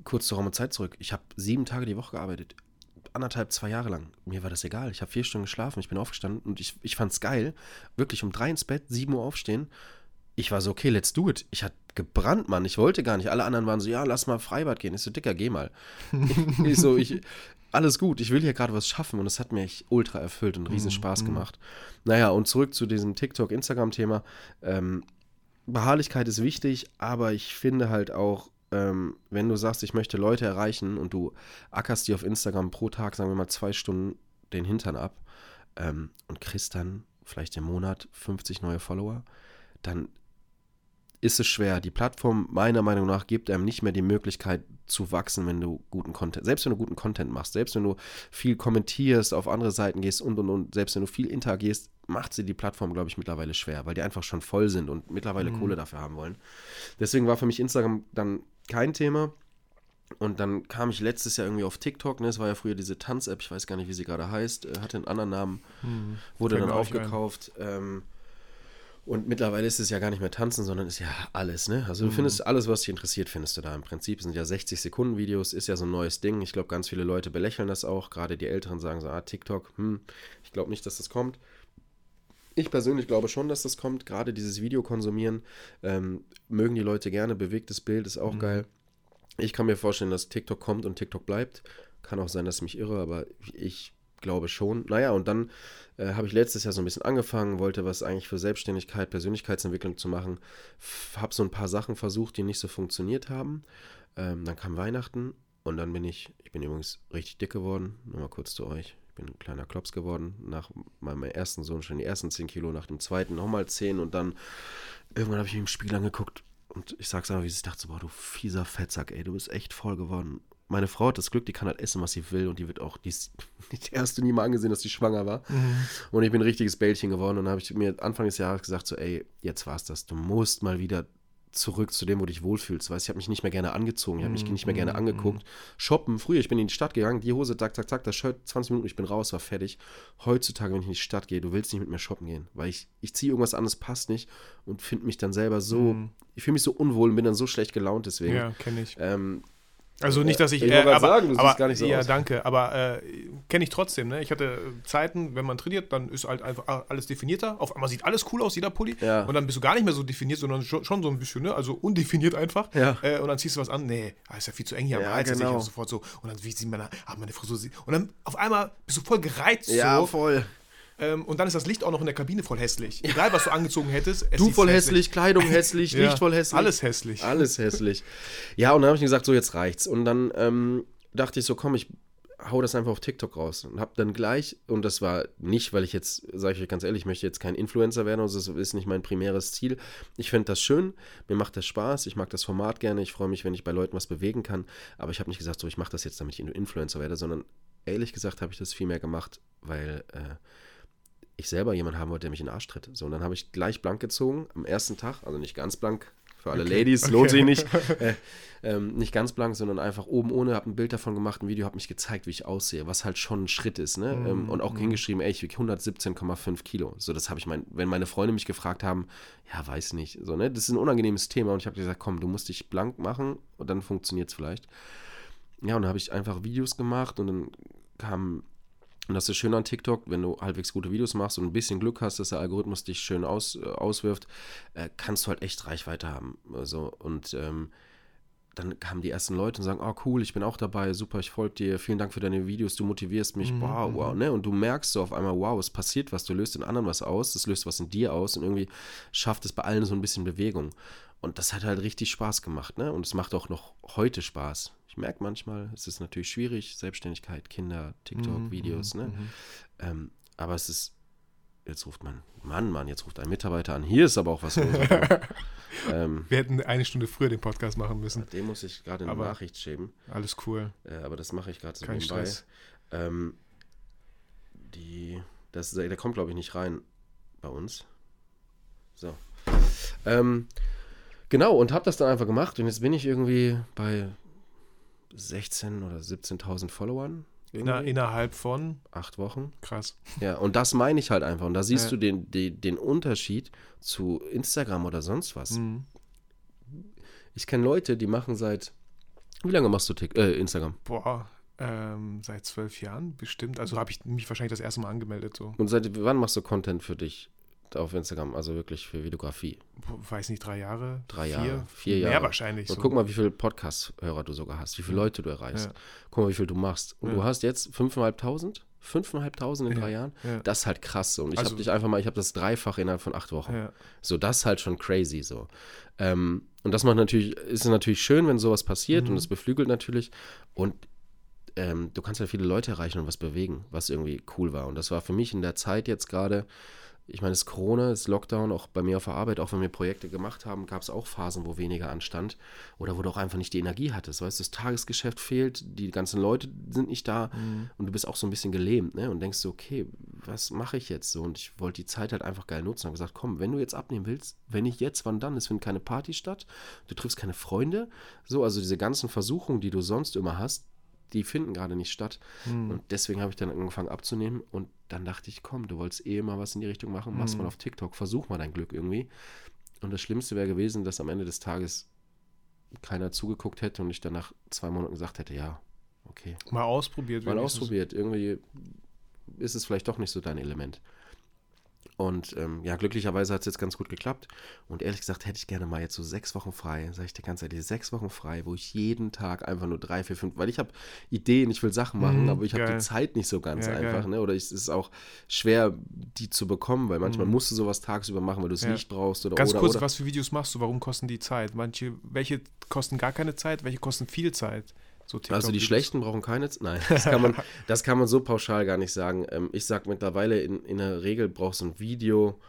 kurz zur Raum und Zeit zurück, ich habe 7 Tage die Woche gearbeitet. 2 Jahre lang. Mir war das egal. Ich habe 4 Stunden geschlafen, ich bin aufgestanden und ich fand es geil. Wirklich um 3 ins Bett, 7 Uhr aufstehen. Ich war so, okay, let's do it. Ich hatte gebrannt, Mann. Ich wollte gar nicht. Alle anderen waren so, ja, lass mal Freibad gehen. Ich so, Dicker, geh mal. Alles gut, ich will hier gerade was schaffen und es hat mir echt ultra erfüllt und riesen Spaß gemacht. Naja, und zurück zu diesem TikTok-Instagram-Thema. Beharrlichkeit ist wichtig, aber ich finde halt auch, wenn du sagst, ich möchte Leute erreichen und du ackerst dir auf Instagram pro Tag, sagen wir mal 2 Stunden den Hintern ab und kriegst dann vielleicht im Monat 50 neue Follower, dann ist es schwer. Die Plattform, meiner Meinung nach, gibt einem nicht mehr die Möglichkeit zu wachsen, wenn du guten Content, selbst wenn du guten Content machst, selbst wenn du viel kommentierst, auf andere Seiten gehst und, selbst wenn du viel interagierst, macht sie die Plattform, glaube ich, mittlerweile schwer, weil die einfach schon voll sind und mittlerweile Kohle dafür haben wollen. Deswegen war für mich Instagram dann kein Thema. Und dann kam ich letztes Jahr irgendwie auf TikTok, ne? Es war ja früher diese Tanz-App, ich weiß gar nicht, wie sie gerade heißt, hatte einen anderen Namen, wurde dann aufgekauft. Und mittlerweile ist es ja gar nicht mehr tanzen, sondern ist ja alles, ne? Also du findest alles, was dich interessiert, findest du da im Prinzip. Sind ja 60-Sekunden-Videos, ist ja so ein neues Ding. Ich glaube, ganz viele Leute belächeln das auch. Gerade die Älteren sagen so, TikTok, ich glaube nicht, dass das kommt. Ich persönlich glaube schon, dass das kommt. Gerade dieses Video konsumieren mögen die Leute gerne. Bewegtes Bild ist auch geil. Ich kann mir vorstellen, dass TikTok kommt und TikTok bleibt. Kann auch sein, dass ich mich irre, aber ich glaube schon. Naja, und dann habe ich letztes Jahr so ein bisschen angefangen, wollte was eigentlich für Selbstständigkeit, Persönlichkeitsentwicklung zu machen. Habe so ein paar Sachen versucht, die nicht so funktioniert haben. Dann kam Weihnachten und dann bin ich übrigens richtig dick geworden. Nur mal kurz zu euch. Ich bin ein kleiner Klops geworden. Nach meinem ersten Sohn schon die ersten 10 Kilo, nach dem zweiten nochmal 10 und dann irgendwann habe ich mich im Spiegel angeguckt und ich sag's einfach, wie ich dachte, so, boah, du fieser Fettsack, ey, du bist echt voll geworden. Meine Frau hat das Glück, die kann halt essen, was sie will und die wird auch, die ist die erste, nie mal angesehen, dass sie schwanger war. Und ich bin ein richtiges Bällchen geworden und dann habe ich mir Anfang des Jahres gesagt so, ey, jetzt war's das, du musst mal wieder zurück zu dem, wo du dich wohlfühlst, weißt, ich habe mich nicht mehr gerne angezogen, ich habe mich nicht mehr gerne angeguckt. Shoppen, früher, ich bin in die Stadt gegangen, die Hose, tak, tak, tak, das Shirt, 20 Minuten, ich bin raus, war fertig. Heutzutage, wenn ich in die Stadt gehe, du willst nicht mit mir shoppen gehen, weil ich ziehe irgendwas an, das passt nicht und finde mich dann selber so, ich fühle mich so unwohl und bin dann so schlecht gelaunt deswegen. Ja, kenne ich. Also nicht, dass ich aber, sagen, du aber gar nicht so ja, aus. Danke, aber kenne ich trotzdem, ne? Ich hatte Zeiten, wenn man trainiert, dann ist halt einfach alles definierter, auf einmal sieht alles cool aus, jeder Pulli, und dann bist du gar nicht mehr so definiert, sondern schon so ein bisschen, ne? Also undefiniert einfach, und dann ziehst du was an, nee, ist ja viel zu eng hier, ja, genau. Ich sofort so, und dann wie sieht man, meine Frisur, und dann auf einmal bist du voll gereizt, so. Ja, voll. Und dann ist das Licht auch noch in der Kabine voll hässlich. Egal, was du angezogen hättest. Du voll hässlich, Kleidung hässlich, Licht voll hässlich. Alles hässlich. Alles hässlich. Ja, und dann habe ich gesagt, so jetzt reicht's. Und dann dachte ich so, komm, ich hau das einfach auf TikTok raus. Und habe dann gleich, und das war nicht, weil ich jetzt, sage ich euch ganz ehrlich, ich möchte jetzt kein Influencer werden, also das ist nicht mein primäres Ziel. Ich finde das schön, mir macht das Spaß, ich mag das Format gerne, ich freue mich, wenn ich bei Leuten was bewegen kann. Aber ich habe nicht gesagt, so ich mache das jetzt, damit ich Influencer werde, sondern ehrlich gesagt habe ich das viel mehr gemacht, weil... ich selber jemanden haben wollte, der mich in den Arsch tritt. So, und dann habe ich gleich blank gezogen am ersten Tag, also nicht ganz blank, für alle Ladies, lohnt sich nicht. Nicht ganz blank, sondern einfach oben ohne, habe ein Bild davon gemacht, ein Video, habe mich gezeigt, wie ich aussehe, was halt schon ein Schritt ist, ne? Und auch hingeschrieben, ey, ich wiege 117,5 Kilo. So, das habe ich, wenn meine Freunde mich gefragt haben, ja, weiß nicht, so, ne? Das ist ein unangenehmes Thema und ich habe gesagt, komm, du musst dich blank machen und dann funktioniert es vielleicht. Ja, und dann habe ich einfach Videos gemacht und dann kam, und das ist schön an TikTok, wenn du halbwegs gute Videos machst und ein bisschen Glück hast, dass der Algorithmus dich schön auswirft, kannst du halt echt Reichweite haben. Also, und dann kamen die ersten Leute und sagen, oh cool, ich bin auch dabei, super, ich folge dir, vielen Dank für deine Videos, du motivierst mich, wow, ne? Und du merkst so auf einmal, wow, es passiert was, du löst den anderen was aus, das löst was in dir aus und irgendwie schafft es bei allen so ein bisschen Bewegung. Und das hat halt richtig Spaß gemacht, ne? Und es macht auch noch heute Spaß. Ich merke manchmal, es ist natürlich schwierig, Selbstständigkeit, Kinder, TikTok-Videos, ne? Aber es ist, jetzt ruft man, jetzt ruft ein Mitarbeiter an, hier ist aber auch was los. Wir hätten eine Stunde früher den Podcast machen müssen. Dem muss ich gerade eine Nachricht schieben. Alles cool. Aber das mache ich gerade so nebenbei. Kein Stress. Der kommt, glaube ich, nicht rein bei uns. So. Genau, und habe das dann einfach gemacht und jetzt bin ich irgendwie bei 16.000 oder 17.000 Followern. Innerhalb von 8 Wochen. Krass. Ja, und das meine ich halt einfach. Und da siehst du den Unterschied zu Instagram oder sonst was. Mhm. Ich kenne Leute, die machen seit, wie lange machst du Instagram? Boah, seit 12 Jahren bestimmt. Also habe ich mich wahrscheinlich das erste Mal angemeldet. So. Und seit wann machst du Content für dich auf Instagram, also wirklich für Vitografie? Weiß nicht, 3 Jahre? 3 Jahre, 4 Jahre. Mehr wahrscheinlich. Und so. Guck mal, wie viele Podcast-Hörer du sogar hast, wie viele Leute du erreichst. Ja. Guck mal, wie viel du machst. Und du hast jetzt 5.500? 5.500 in 3 Jahren? Ja. Das ist halt krass so. Und ich habe dich einfach mal, ich habe das Dreifache innerhalb von 8 Wochen. Ja. So, das ist halt schon crazy so. Und das macht natürlich, ist natürlich schön, wenn sowas passiert und es beflügelt natürlich. Und du kannst halt viele Leute erreichen und was bewegen, was irgendwie cool war. Und das war für mich in der Zeit jetzt gerade, ich meine, es ist Corona, es ist Lockdown, auch bei mir auf der Arbeit, auch wenn wir Projekte gemacht haben, gab es auch Phasen, wo weniger anstand oder wo du auch einfach nicht die Energie hattest, weißt du, das Tagesgeschäft fehlt, die ganzen Leute sind nicht da und du bist auch so ein bisschen gelähmt, ne? Und denkst so, okay, was mache ich jetzt so? Und ich wollte die Zeit halt einfach geil nutzen und habe gesagt, komm, wenn du jetzt abnehmen willst, wenn nicht jetzt, wann dann? Es findet keine Party statt, du triffst keine Freunde, so, also diese ganzen Versuchungen, die du sonst immer hast, die finden gerade nicht statt. Und deswegen habe ich dann angefangen abzunehmen und dann dachte ich, komm, du wolltest eh mal was in die Richtung machen, mach's mal auf TikTok, versuch mal dein Glück irgendwie. Und das Schlimmste wäre gewesen, dass am Ende des Tages keiner zugeguckt hätte und ich dann nach 2 Monaten gesagt hätte, ja, okay. Mal ausprobiert. Irgendwie ist es vielleicht doch nicht so dein Element. Und ja, glücklicherweise hat es jetzt ganz gut geklappt. Und ehrlich gesagt, hätte ich gerne mal jetzt so 6 Wochen frei, sage ich dir ganz ehrlich, 6 Wochen frei, wo ich jeden Tag einfach nur 3, 4, 5, weil ich habe Ideen, ich will Sachen machen, aber ich habe die Zeit nicht so ganz einfach. Ne? Oder es ist auch schwer, die zu bekommen, weil manchmal musst du sowas tagsüber machen, weil du das Licht brauchst. Ganz kurz, was für Videos machst du? Warum kosten die Zeit? Welche kosten gar keine Zeit, welche kosten viel Zeit? So, also die schlechten brauchen keine Zeit? Nein, das kann man so pauschal gar nicht sagen. Ich sage mittlerweile, in der Regel brauchst du ein Video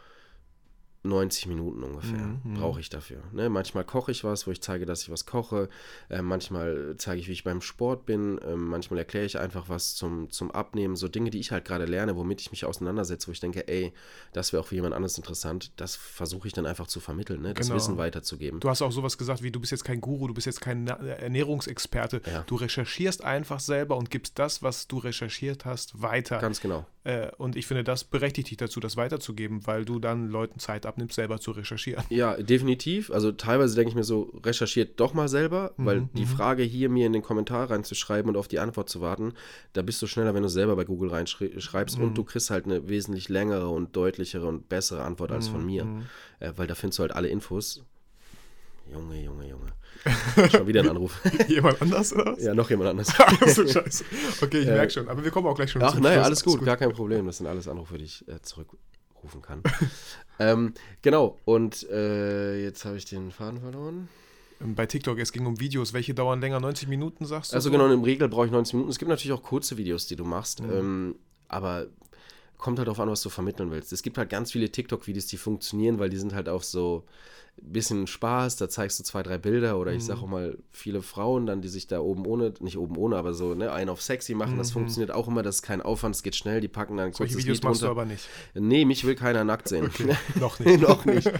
90 Minuten ungefähr, brauche ich dafür. Ne? Manchmal koche ich was, wo ich zeige, dass ich was koche. Manchmal zeige ich, wie ich beim Sport bin. Manchmal erkläre ich einfach was zum Abnehmen. So Dinge, die ich halt gerade lerne, womit ich mich auseinandersetze, wo ich denke, ey, das wäre auch für jemand anderes interessant. Das versuche ich dann einfach zu vermitteln, ne? Das Wissen weiterzugeben. Du hast auch sowas gesagt wie, du bist jetzt kein Guru, du bist jetzt kein Ernährungsexperte. Ja. Du recherchierst einfach selber und gibst das, was du recherchiert hast, weiter. Ganz genau. Und ich finde, das berechtigt dich dazu, das weiterzugeben, weil du dann Leuten Zeit abnimmst, selber zu recherchieren. Ja, definitiv. Also teilweise denke ich mir so, recherchiert doch mal selber, weil die Frage hier mir in den Kommentar reinzuschreiben und auf die Antwort zu warten, da bist du schneller, wenn du selber bei Google reinschreibst und du kriegst halt eine wesentlich längere und deutlichere und bessere Antwort als von mir, weil da findest du halt alle Infos. Junge. Schon wieder ein Anruf. Jemand anders, oder was? Ja, noch jemand anders. Ach so, scheiße. Okay, ich merke schon. Aber wir kommen auch gleich schon zum Schluss. Nein, alles gut, gar kein Problem. Das sind alles Anrufe, die ich zurückrufen kann. Genau, und jetzt habe ich den Faden verloren. Bei TikTok, es ging um Videos. Welche dauern länger? 90 Minuten, sagst du? Also so? Genau, im Regel brauche ich 90 Minuten. Es gibt natürlich auch kurze Videos, die du machst. Aber kommt halt darauf an, was du vermitteln willst. Es gibt halt ganz viele TikTok-Videos, die funktionieren, weil die sind halt auf so bisschen Spaß, da zeigst du 2, 3 Bilder oder ich sag auch mal viele Frauen dann, die sich da oben ohne, nicht oben ohne, aber so, ne, einen auf sexy machen, das funktioniert auch immer, das ist kein Aufwand, es geht schnell, die packen dann ein kurzes Lied runter. Solche Videos machst du aber nicht. Nee, mich will keiner nackt sehen. Okay. Noch nicht. Noch nicht.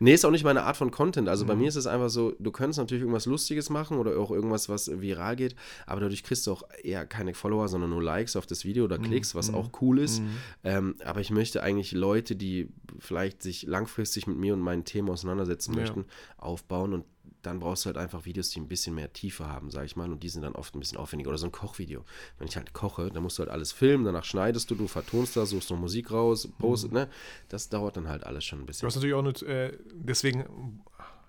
Nee, ist auch nicht meine Art von Content, also bei mir ist es einfach so, du könntest natürlich irgendwas Lustiges machen oder auch irgendwas, was viral geht, aber dadurch kriegst du auch eher keine Follower, sondern nur Likes auf das Video oder Klicks, was auch cool ist, aber ich möchte eigentlich Leute, die vielleicht sich langfristig mit mir und meinen Themen auseinandersetzen möchten, aufbauen und dann brauchst du halt einfach Videos, die ein bisschen mehr Tiefe haben, sag ich mal, und die sind dann oft ein bisschen aufwendiger. Oder so ein Kochvideo. Wenn ich halt koche, dann musst du halt alles filmen, danach schneidest du, vertonst das, suchst noch Musik raus, postet, ne? Das dauert dann halt alles schon ein bisschen. Du hast natürlich auch nicht, deswegen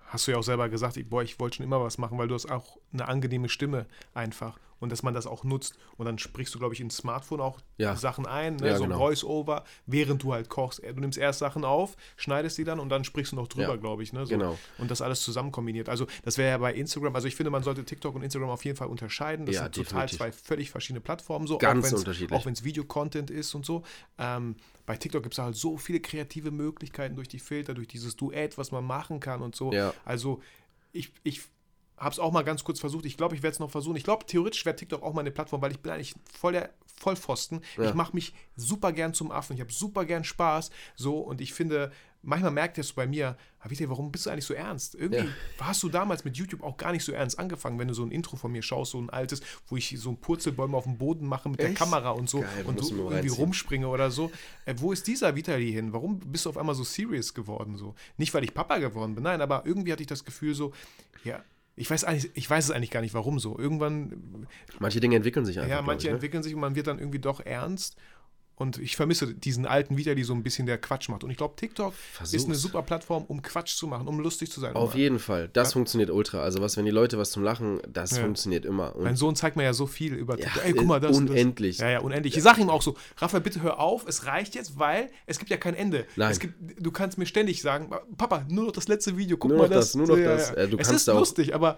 hast du ja auch selber gesagt, ich wollte schon immer was machen, weil du hast auch eine angenehme Stimme einfach und dass man das auch nutzt und dann sprichst du, glaube ich, ins Smartphone auch Sachen ein, ne? So genau. Voice-Over, während du halt kochst. Du nimmst erst Sachen auf, schneidest die dann und dann sprichst du noch drüber, glaube ich. Ne? So. Genau. Und das alles zusammen kombiniert. Also das wäre ja bei Instagram, also ich finde, man sollte TikTok und Instagram auf jeden Fall unterscheiden. Das sind total zwei völlig verschiedene Plattformen. So, ganz unterschiedlich. Auch wenn es Video-Content ist und so. Bei TikTok gibt es halt so viele kreative Möglichkeiten durch die Filter, durch dieses Duett, was man machen kann und so. Ja. Also ich habe es auch mal ganz kurz versucht. Ich glaube, ich werde es noch versuchen. Ich glaube, theoretisch wäre TikTok auch mal eine Plattform, weil ich bin eigentlich voll der Vollpfosten. Ja. Ich mache mich super gern zum Affen. Ich habe super gern Spaß. So, und ich finde, manchmal merkt ihr es bei mir, warum bist du eigentlich so ernst? Irgendwie hast du damals mit YouTube auch gar nicht so ernst angefangen, wenn du so ein Intro von mir schaust, so ein altes, wo ich so ein Purzelbäume auf dem Boden mache mit der Kamera und so und so irgendwie reinziehen. Rumspringe oder so. Wo ist dieser Vitali hin? Warum bist du auf einmal so serious geworden? So? Nicht, weil ich Papa geworden bin, nein, aber irgendwie hatte ich das Gefühl so, ich weiß es eigentlich gar nicht, warum so. Irgendwann... Manche Dinge entwickeln sich einfach. Ja, manche entwickeln sich und man wird dann irgendwie doch ernst. Und ich vermisse diesen alten Vitali, so ein bisschen der Quatsch macht. Und ich glaube, TikTok ist eine super Plattform, um Quatsch zu machen, um lustig zu sein. Auf jeden Fall. Das funktioniert ultra. Also wenn die Leute was zum Lachen, das funktioniert immer. Und mein Sohn zeigt mir ja so viel über TikTok. Ey, guck mal, das unendlich. Das. Ja, unendlich. Ich sage ihm auch so, Raphael, bitte hör auf, es reicht jetzt, weil es gibt ja kein Ende. Nein. Du kannst mir ständig sagen, Papa, nur noch das letzte Video, guck mal das. Nur noch das. Es ist lustig, aber...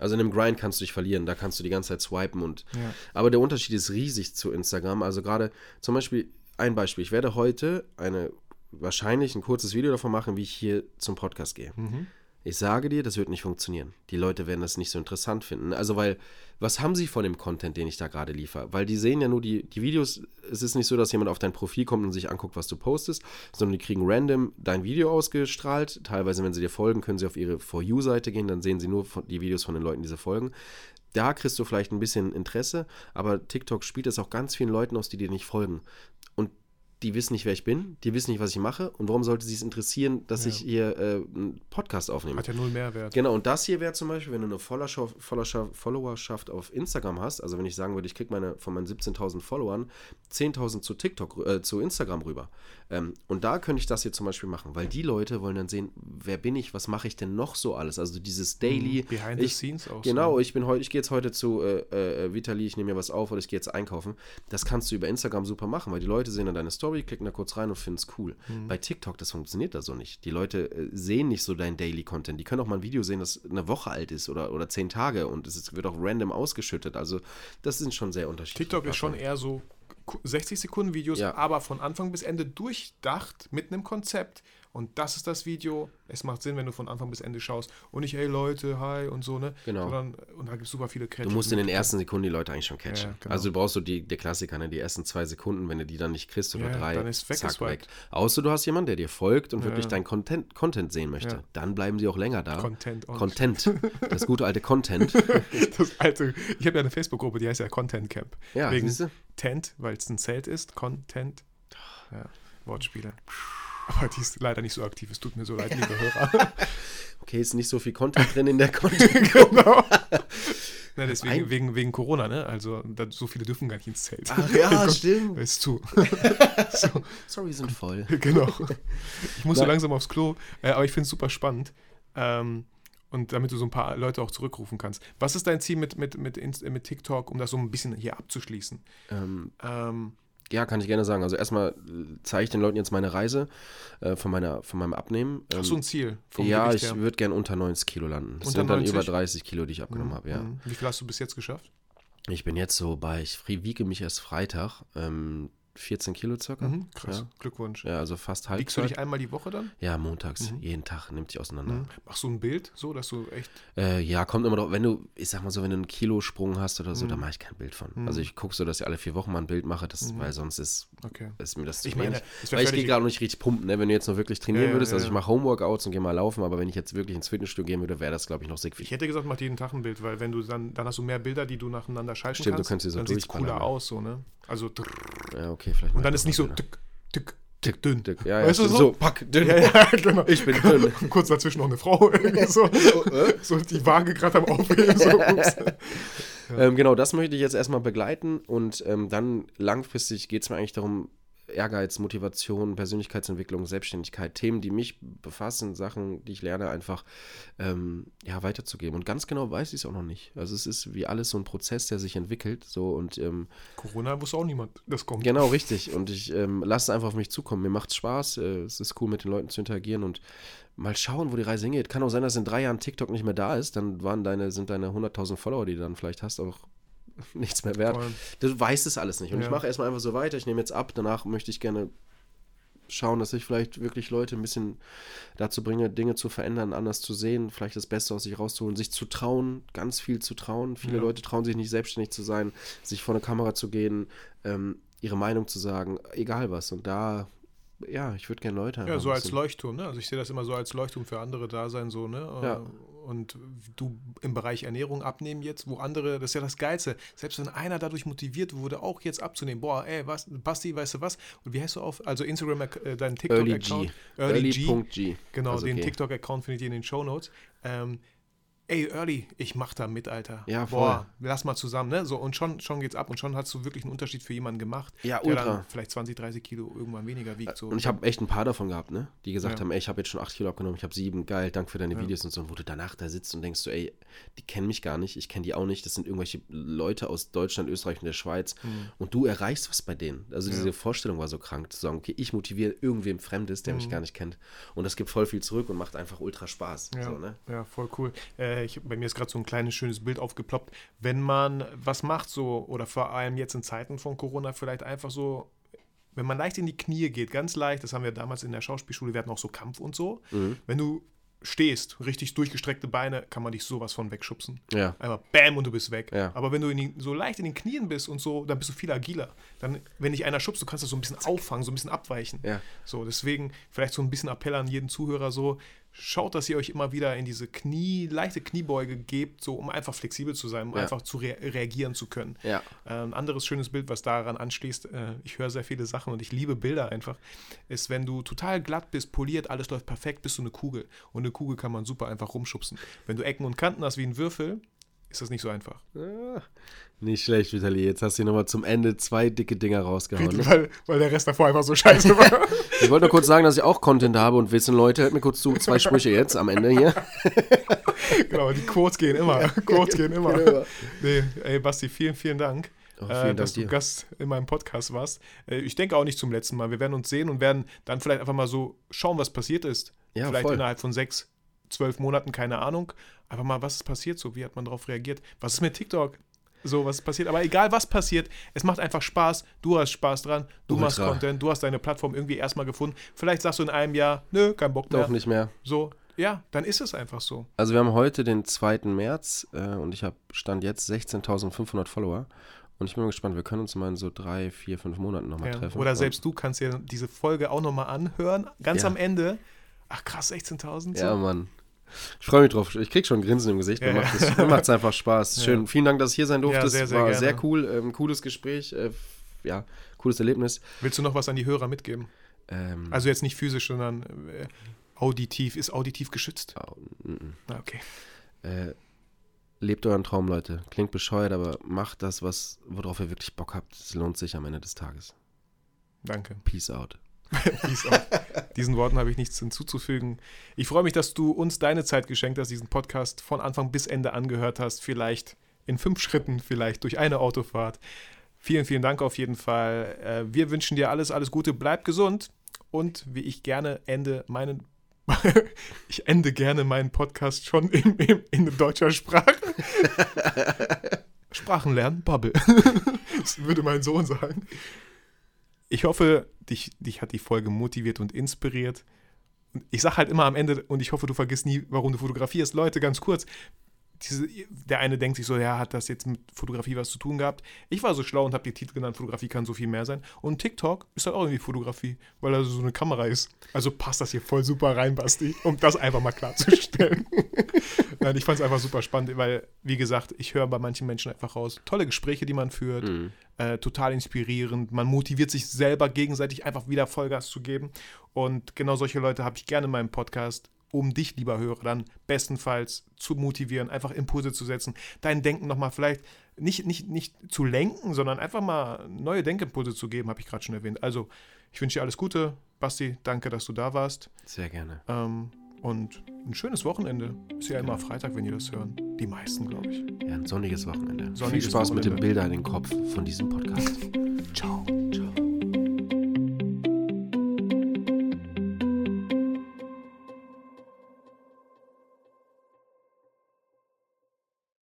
Also in dem Grind kannst du dich verlieren, da kannst du die ganze Zeit swipen und... Ja. Aber der Unterschied ist riesig zu Instagram. Also gerade zum Beispiel, ich werde heute wahrscheinlich ein kurzes Video davon machen, wie ich hier zum Podcast gehe. Mhm. Ich sage dir, das wird nicht funktionieren. Die Leute werden das nicht so interessant finden. Also weil, was haben sie von dem Content, den ich da gerade liefere? Weil die sehen ja nur die Videos. Es ist nicht so, dass jemand auf dein Profil kommt und sich anguckt, was du postest, sondern die kriegen random dein Video ausgestrahlt. Teilweise, wenn sie dir folgen, können sie auf ihre For You-Seite gehen, dann sehen sie nur die Videos von den Leuten, die sie folgen. Da kriegst du vielleicht ein bisschen Interesse, aber TikTok spielt das auch ganz vielen Leuten aus, die dir nicht folgen. Und die wissen nicht, wer ich bin, die wissen nicht, was ich mache und warum sollte sie es interessieren, dass ich hier einen Podcast aufnehme. Hat ja null Mehrwert. Genau, und das hier wäre zum Beispiel, wenn du eine Followerschaft auf Instagram hast, also wenn ich sagen würde, ich kriege von meinen 17.000 Followern 10.000 zu Instagram rüber. Und da könnte ich das hier zum Beispiel machen, weil die Leute wollen dann sehen, wer bin ich, was mache ich denn noch so alles, also dieses Daily. Behind the Scenes auch. Genau, so. Ich gehe jetzt heute zu Vitali, ich nehme mir was auf oder ich gehe jetzt einkaufen. Das kannst du über Instagram super machen, weil die Leute sehen dann deine Story, klicken da kurz rein und finden es cool. Mhm. Bei TikTok, das funktioniert da so nicht. Die Leute sehen nicht so dein Daily-Content. Die können auch mal ein Video sehen, das eine Woche alt ist oder 10 Tage und es wird auch random ausgeschüttet. Also das sind schon sehr unterschiedlich. TikTok ist schon eher so 60-Sekunden-Videos, aber von Anfang bis Ende durchdacht mit einem Konzept. Und das ist das Video. Es macht Sinn, wenn du von Anfang bis Ende schaust. Und nicht, hey Leute, hi und so, ne? Genau. Sondern, und da gibt es super viele Kreative. Du musst in den ersten Sekunden die Leute eigentlich schon catchen. Ja, genau. Also du brauchst so der Klassiker, ne? Die ersten 2 Sekunden, wenn du die dann nicht kriegst oder 3, dann ist weg. Außer du hast jemanden, der dir folgt und wirklich dein Content sehen möchte. Ja. Dann bleiben sie auch länger da. Content. Das gute alte Content. Ich habe ja eine Facebook-Gruppe, die heißt ja Content Camp. Ja, wegen Tent, weil es ein Zelt ist. Content. Ja. Wortspiele. Aber die ist leider nicht so aktiv. Es tut mir so leid, liebe Hörer. Okay, ist nicht so viel Content drin in der Content. Genau. Na, deswegen wegen Corona, ne? Also so viele dürfen gar nicht ins Zelt. Ach ja, stimmt. Ist zu. So. Sorry, sind voll. Genau. Ich muss so langsam aufs Klo. Aber ich finde es super spannend. Und damit du so ein paar Leute auch zurückrufen kannst. Was ist dein Ziel mit TikTok, um das so ein bisschen hier abzuschließen? Ja, kann ich gerne sagen. Also erstmal zeige ich den Leuten jetzt meine Reise von meinem Abnehmen. Hast du ein Ziel? Ja, ich würde gerne unter 90 Kilo landen. Das sind dann über 30 Kilo, die ich abgenommen habe, ja. Wie viel hast du bis jetzt geschafft? Ich bin jetzt so ich wiege mich erst Freitag, 14 Kilo circa. Mhm, krass, ja. Glückwunsch. Ja, also fast halb. Wiegst du dich einmal die Woche dann? Ja, montags, jeden Tag, nimmt dich auseinander. Mhm. Machst du ein Bild so, dass du echt... ja, kommt immer drauf, wenn du, ich sag mal so, wenn du einen Kilosprung hast oder so, da mache ich kein Bild von. Also ich gucke so, dass ich alle 4 Wochen mal ein Bild mache, das, weil sonst ist, ist mir das zu wenig. Weil ich gehe gerade noch nicht richtig pumpen, ne? Wenn du jetzt noch wirklich trainieren würdest, also ich mache Homeworkouts und gehe mal laufen, aber wenn ich jetzt wirklich ins Fitnessstudio gehen würde, wäre das, glaube ich, noch sick. Ich hätte gesagt, mach jeden Tag ein Bild, weil wenn du dann hast du mehr Bilder, die du nacheinander schalten kannst, du dann sieht es cooler aus, so, ne? Also ja, okay, vielleicht. Und dann ist nicht so dünn. Ja, weißt du, so pack, dünn. Ja, genau. Ich bin dünn. Kurz dazwischen noch eine Frau irgendwie so, so die Waage gerade am Aufheben. So, ups. Ja. Genau, das möchte ich jetzt erstmal begleiten und dann langfristig geht es mir eigentlich darum, Ehrgeiz, Motivation, Persönlichkeitsentwicklung, Selbstständigkeit, Themen, die mich befassen, Sachen, die ich lerne, einfach weiterzugeben. Und ganz genau weiß ich es auch noch nicht. Also es ist wie alles so ein Prozess, der sich entwickelt. So und Corona wusste auch niemand, das kommt. Genau, richtig. Und ich lasse es einfach auf mich zukommen. Mir macht es Spaß. Es ist cool, mit den Leuten zu interagieren und mal schauen, wo die Reise hingeht. Kann auch sein, dass in 3 Jahren TikTok nicht mehr da ist. Dann sind deine 100.000 Follower, die du dann vielleicht hast, auch nichts mehr wert. Du weißt es alles nicht. Und ich mache erstmal einfach so weiter. Ich nehme jetzt ab. Danach möchte ich gerne schauen, dass ich vielleicht wirklich Leute ein bisschen dazu bringe, Dinge zu verändern, anders zu sehen, vielleicht das Beste aus sich rauszuholen, sich zu trauen, ganz viel zu trauen. Viele Leute trauen sich nicht, selbstständig zu sein, sich vor eine Kamera zu gehen, ihre Meinung zu sagen, egal was. Und da... Ja, ich würde gerne Leute haben. Ja, so als Leuchtturm, ne? Also ich sehe das immer so als Leuchtturm für andere da sein, so, ne? Ja. Und du im Bereich Ernährung abnehmen jetzt, wo andere, das ist ja das Geilste, selbst wenn einer dadurch motiviert wurde, auch jetzt abzunehmen, boah, ey, was, Basti, weißt du was? Und wie heißt du auf, also Instagram, deinen TikTok-Account? Early.g. Genau, also den TikTok-Account findet ihr in den Shownotes. Ey, Early, ich mach da mit, Alter. Ja, voll. Boah, lass mal zusammen, ne? So, und schon geht's ab. Und schon hast du wirklich einen Unterschied für jemanden gemacht, ja, der dann vielleicht 20, 30 Kilo irgendwann weniger wiegt. So. Und ich habe echt ein paar davon gehabt, ne? Die gesagt haben, ey, ich habe jetzt schon 8 Kilo abgenommen, ich habe 7, geil, danke für deine Videos und so. Und wo du danach da sitzt und denkst so, ey, die kennen mich gar nicht, ich kenne die auch nicht. Das sind irgendwelche Leute aus Deutschland, Österreich und der Schweiz. Mhm. Und du erreichst was bei denen. Also diese Vorstellung war so krank, zu sagen, okay, ich motiviere irgendwem Fremdes, der mich gar nicht kennt. Und das gibt voll viel zurück und macht einfach ultra Spaß. Ja, so, ne? Ja, voll cool. Bei mir ist gerade so ein kleines, schönes Bild aufgeploppt. Wenn man was macht so, oder vor allem jetzt in Zeiten von Corona vielleicht einfach so, wenn man leicht in die Knie geht, ganz leicht, das haben wir damals in der Schauspielschule, wir hatten auch so Kampf und so. Mhm. Wenn du stehst, richtig durchgestreckte Beine, kann man dich sowas von wegschubsen. Ja. Einmal bam und du bist weg. Ja. Aber wenn du so leicht in den Knien bist und so, dann bist du viel agiler. Dann, wenn dich einer schubst, du kannst das so ein bisschen auffangen, so ein bisschen abweichen. Ja. So, deswegen vielleicht so ein bisschen Appell an jeden Zuhörer so, schaut, dass ihr euch immer wieder in diese leichte Kniebeuge gebt, so um einfach flexibel zu sein, um einfach zu reagieren zu können. Ja. Ein anderes schönes Bild, was daran anschließt, ich höre sehr viele Sachen und ich liebe Bilder einfach, ist, wenn du total glatt bist, poliert, alles läuft perfekt, bist du eine Kugel. Und eine Kugel kann man super einfach rumschubsen. Wenn du Ecken und Kanten hast wie ein Würfel, ist das nicht so einfach. Ja, nicht schlecht, Vitali. Jetzt hast du hier nochmal zum Ende 2 dicke Dinger rausgehauen. Ne? Weil der Rest davor einfach so scheiße war. Ich wollte nur kurz sagen, dass ich auch Content habe und wissen, Leute, hört mir kurz zu, 2 Sprüche jetzt am Ende hier. Genau, die Quotes gehen immer. Ja, Quotes gehen immer. Genau. Nee, ey, Basti, vielen, vielen Dank. Oh, dass du Gast in meinem Podcast warst. Ich denke auch nicht zum letzten Mal. Wir werden uns sehen und werden dann vielleicht einfach mal so schauen, was passiert ist. Ja, vielleicht voll. Innerhalb von 6, 12 Monaten, keine Ahnung. Einfach mal, was ist passiert so? Wie hat man darauf reagiert? Was ist mit TikTok? So, was ist passiert? Aber egal, was passiert, es macht einfach Spaß. Du hast Spaß dran. Du machst Content. Du hast deine Plattform irgendwie erstmal gefunden. Vielleicht sagst du in einem Jahr, nö, kein Bock mehr. Doch nicht mehr. So. Ja, dann ist es einfach so. Also wir haben heute den 2. März und ich habe Stand jetzt 16.500 Follower. Und ich bin mal gespannt, wir können uns mal in so 3, 4, 5 Monaten nochmal treffen. Oder selbst du kannst dir diese Folge auch nochmal anhören, ganz am Ende. Ach krass, 16.000? So. Ja, Mann. Ich freue mich drauf. Ich krieg schon ein Grinsen im Gesicht. Ja, mir macht es einfach Spaß. Schön. Ja. Vielen Dank, dass ich hier sein durfte. Ja, sehr war gerne. Sehr cool. Cooles Gespräch. Cooles Erlebnis. Willst du noch was an die Hörer mitgeben? Also jetzt nicht physisch, sondern auditiv. Ist auditiv geschützt? Okay. Lebt euren Traum, Leute. Klingt bescheuert, aber macht das, worauf ihr wirklich Bock habt. Es lohnt sich am Ende des Tages. Danke. Peace out. Diesen Worten habe ich nichts hinzuzufügen. Ich freue mich, dass du uns deine Zeit geschenkt hast, diesen Podcast von Anfang bis Ende angehört hast. Vielleicht in 5 Schritten, vielleicht durch eine Autofahrt. Vielen, vielen Dank auf jeden Fall. Wir wünschen dir alles, alles Gute. Bleib gesund. Und wie ich gerne ende gerne meinen Podcast schon in deutscher Sprache. Sprachen lernen, Bubble. Das würde mein Sohn sagen. Ich hoffe, dich hat die Folge motiviert und inspiriert. Und ich sage halt immer am Ende, und ich hoffe, du vergisst nie, warum du fotografierst. Leute, ganz kurz, der eine denkt sich so, ja, hat das jetzt mit Fotografie was zu tun gehabt? Ich war so schlau und habe den Titel genannt, Fotografie kann so viel mehr sein. Und TikTok ist halt auch irgendwie Fotografie, weil da so eine Kamera ist. Also passt das hier voll super rein, Basti, um das einfach mal klarzustellen. Nein, ich fand es einfach super spannend, weil, wie gesagt, ich höre bei manchen Menschen einfach raus, tolle Gespräche, die man führt, total inspirierend, man motiviert sich selber gegenseitig einfach wieder Vollgas zu geben. Und genau solche Leute habe ich gerne in meinem Podcast, um dich, lieber Hörer, dann bestenfalls zu motivieren, einfach Impulse zu setzen, dein Denken nochmal vielleicht nicht zu lenken, sondern einfach mal neue Denkimpulse zu geben, habe ich gerade schon erwähnt. Also, ich wünsche dir alles Gute. Basti, danke, dass du da warst. Sehr gerne. Und ein schönes Wochenende. Ist ja immer Freitag, wenn ihr das hören. Die meisten, glaube ich. Ja, ein sonniges Wochenende. Viel Spaß mit den Bildern in den Kopf von diesem Podcast.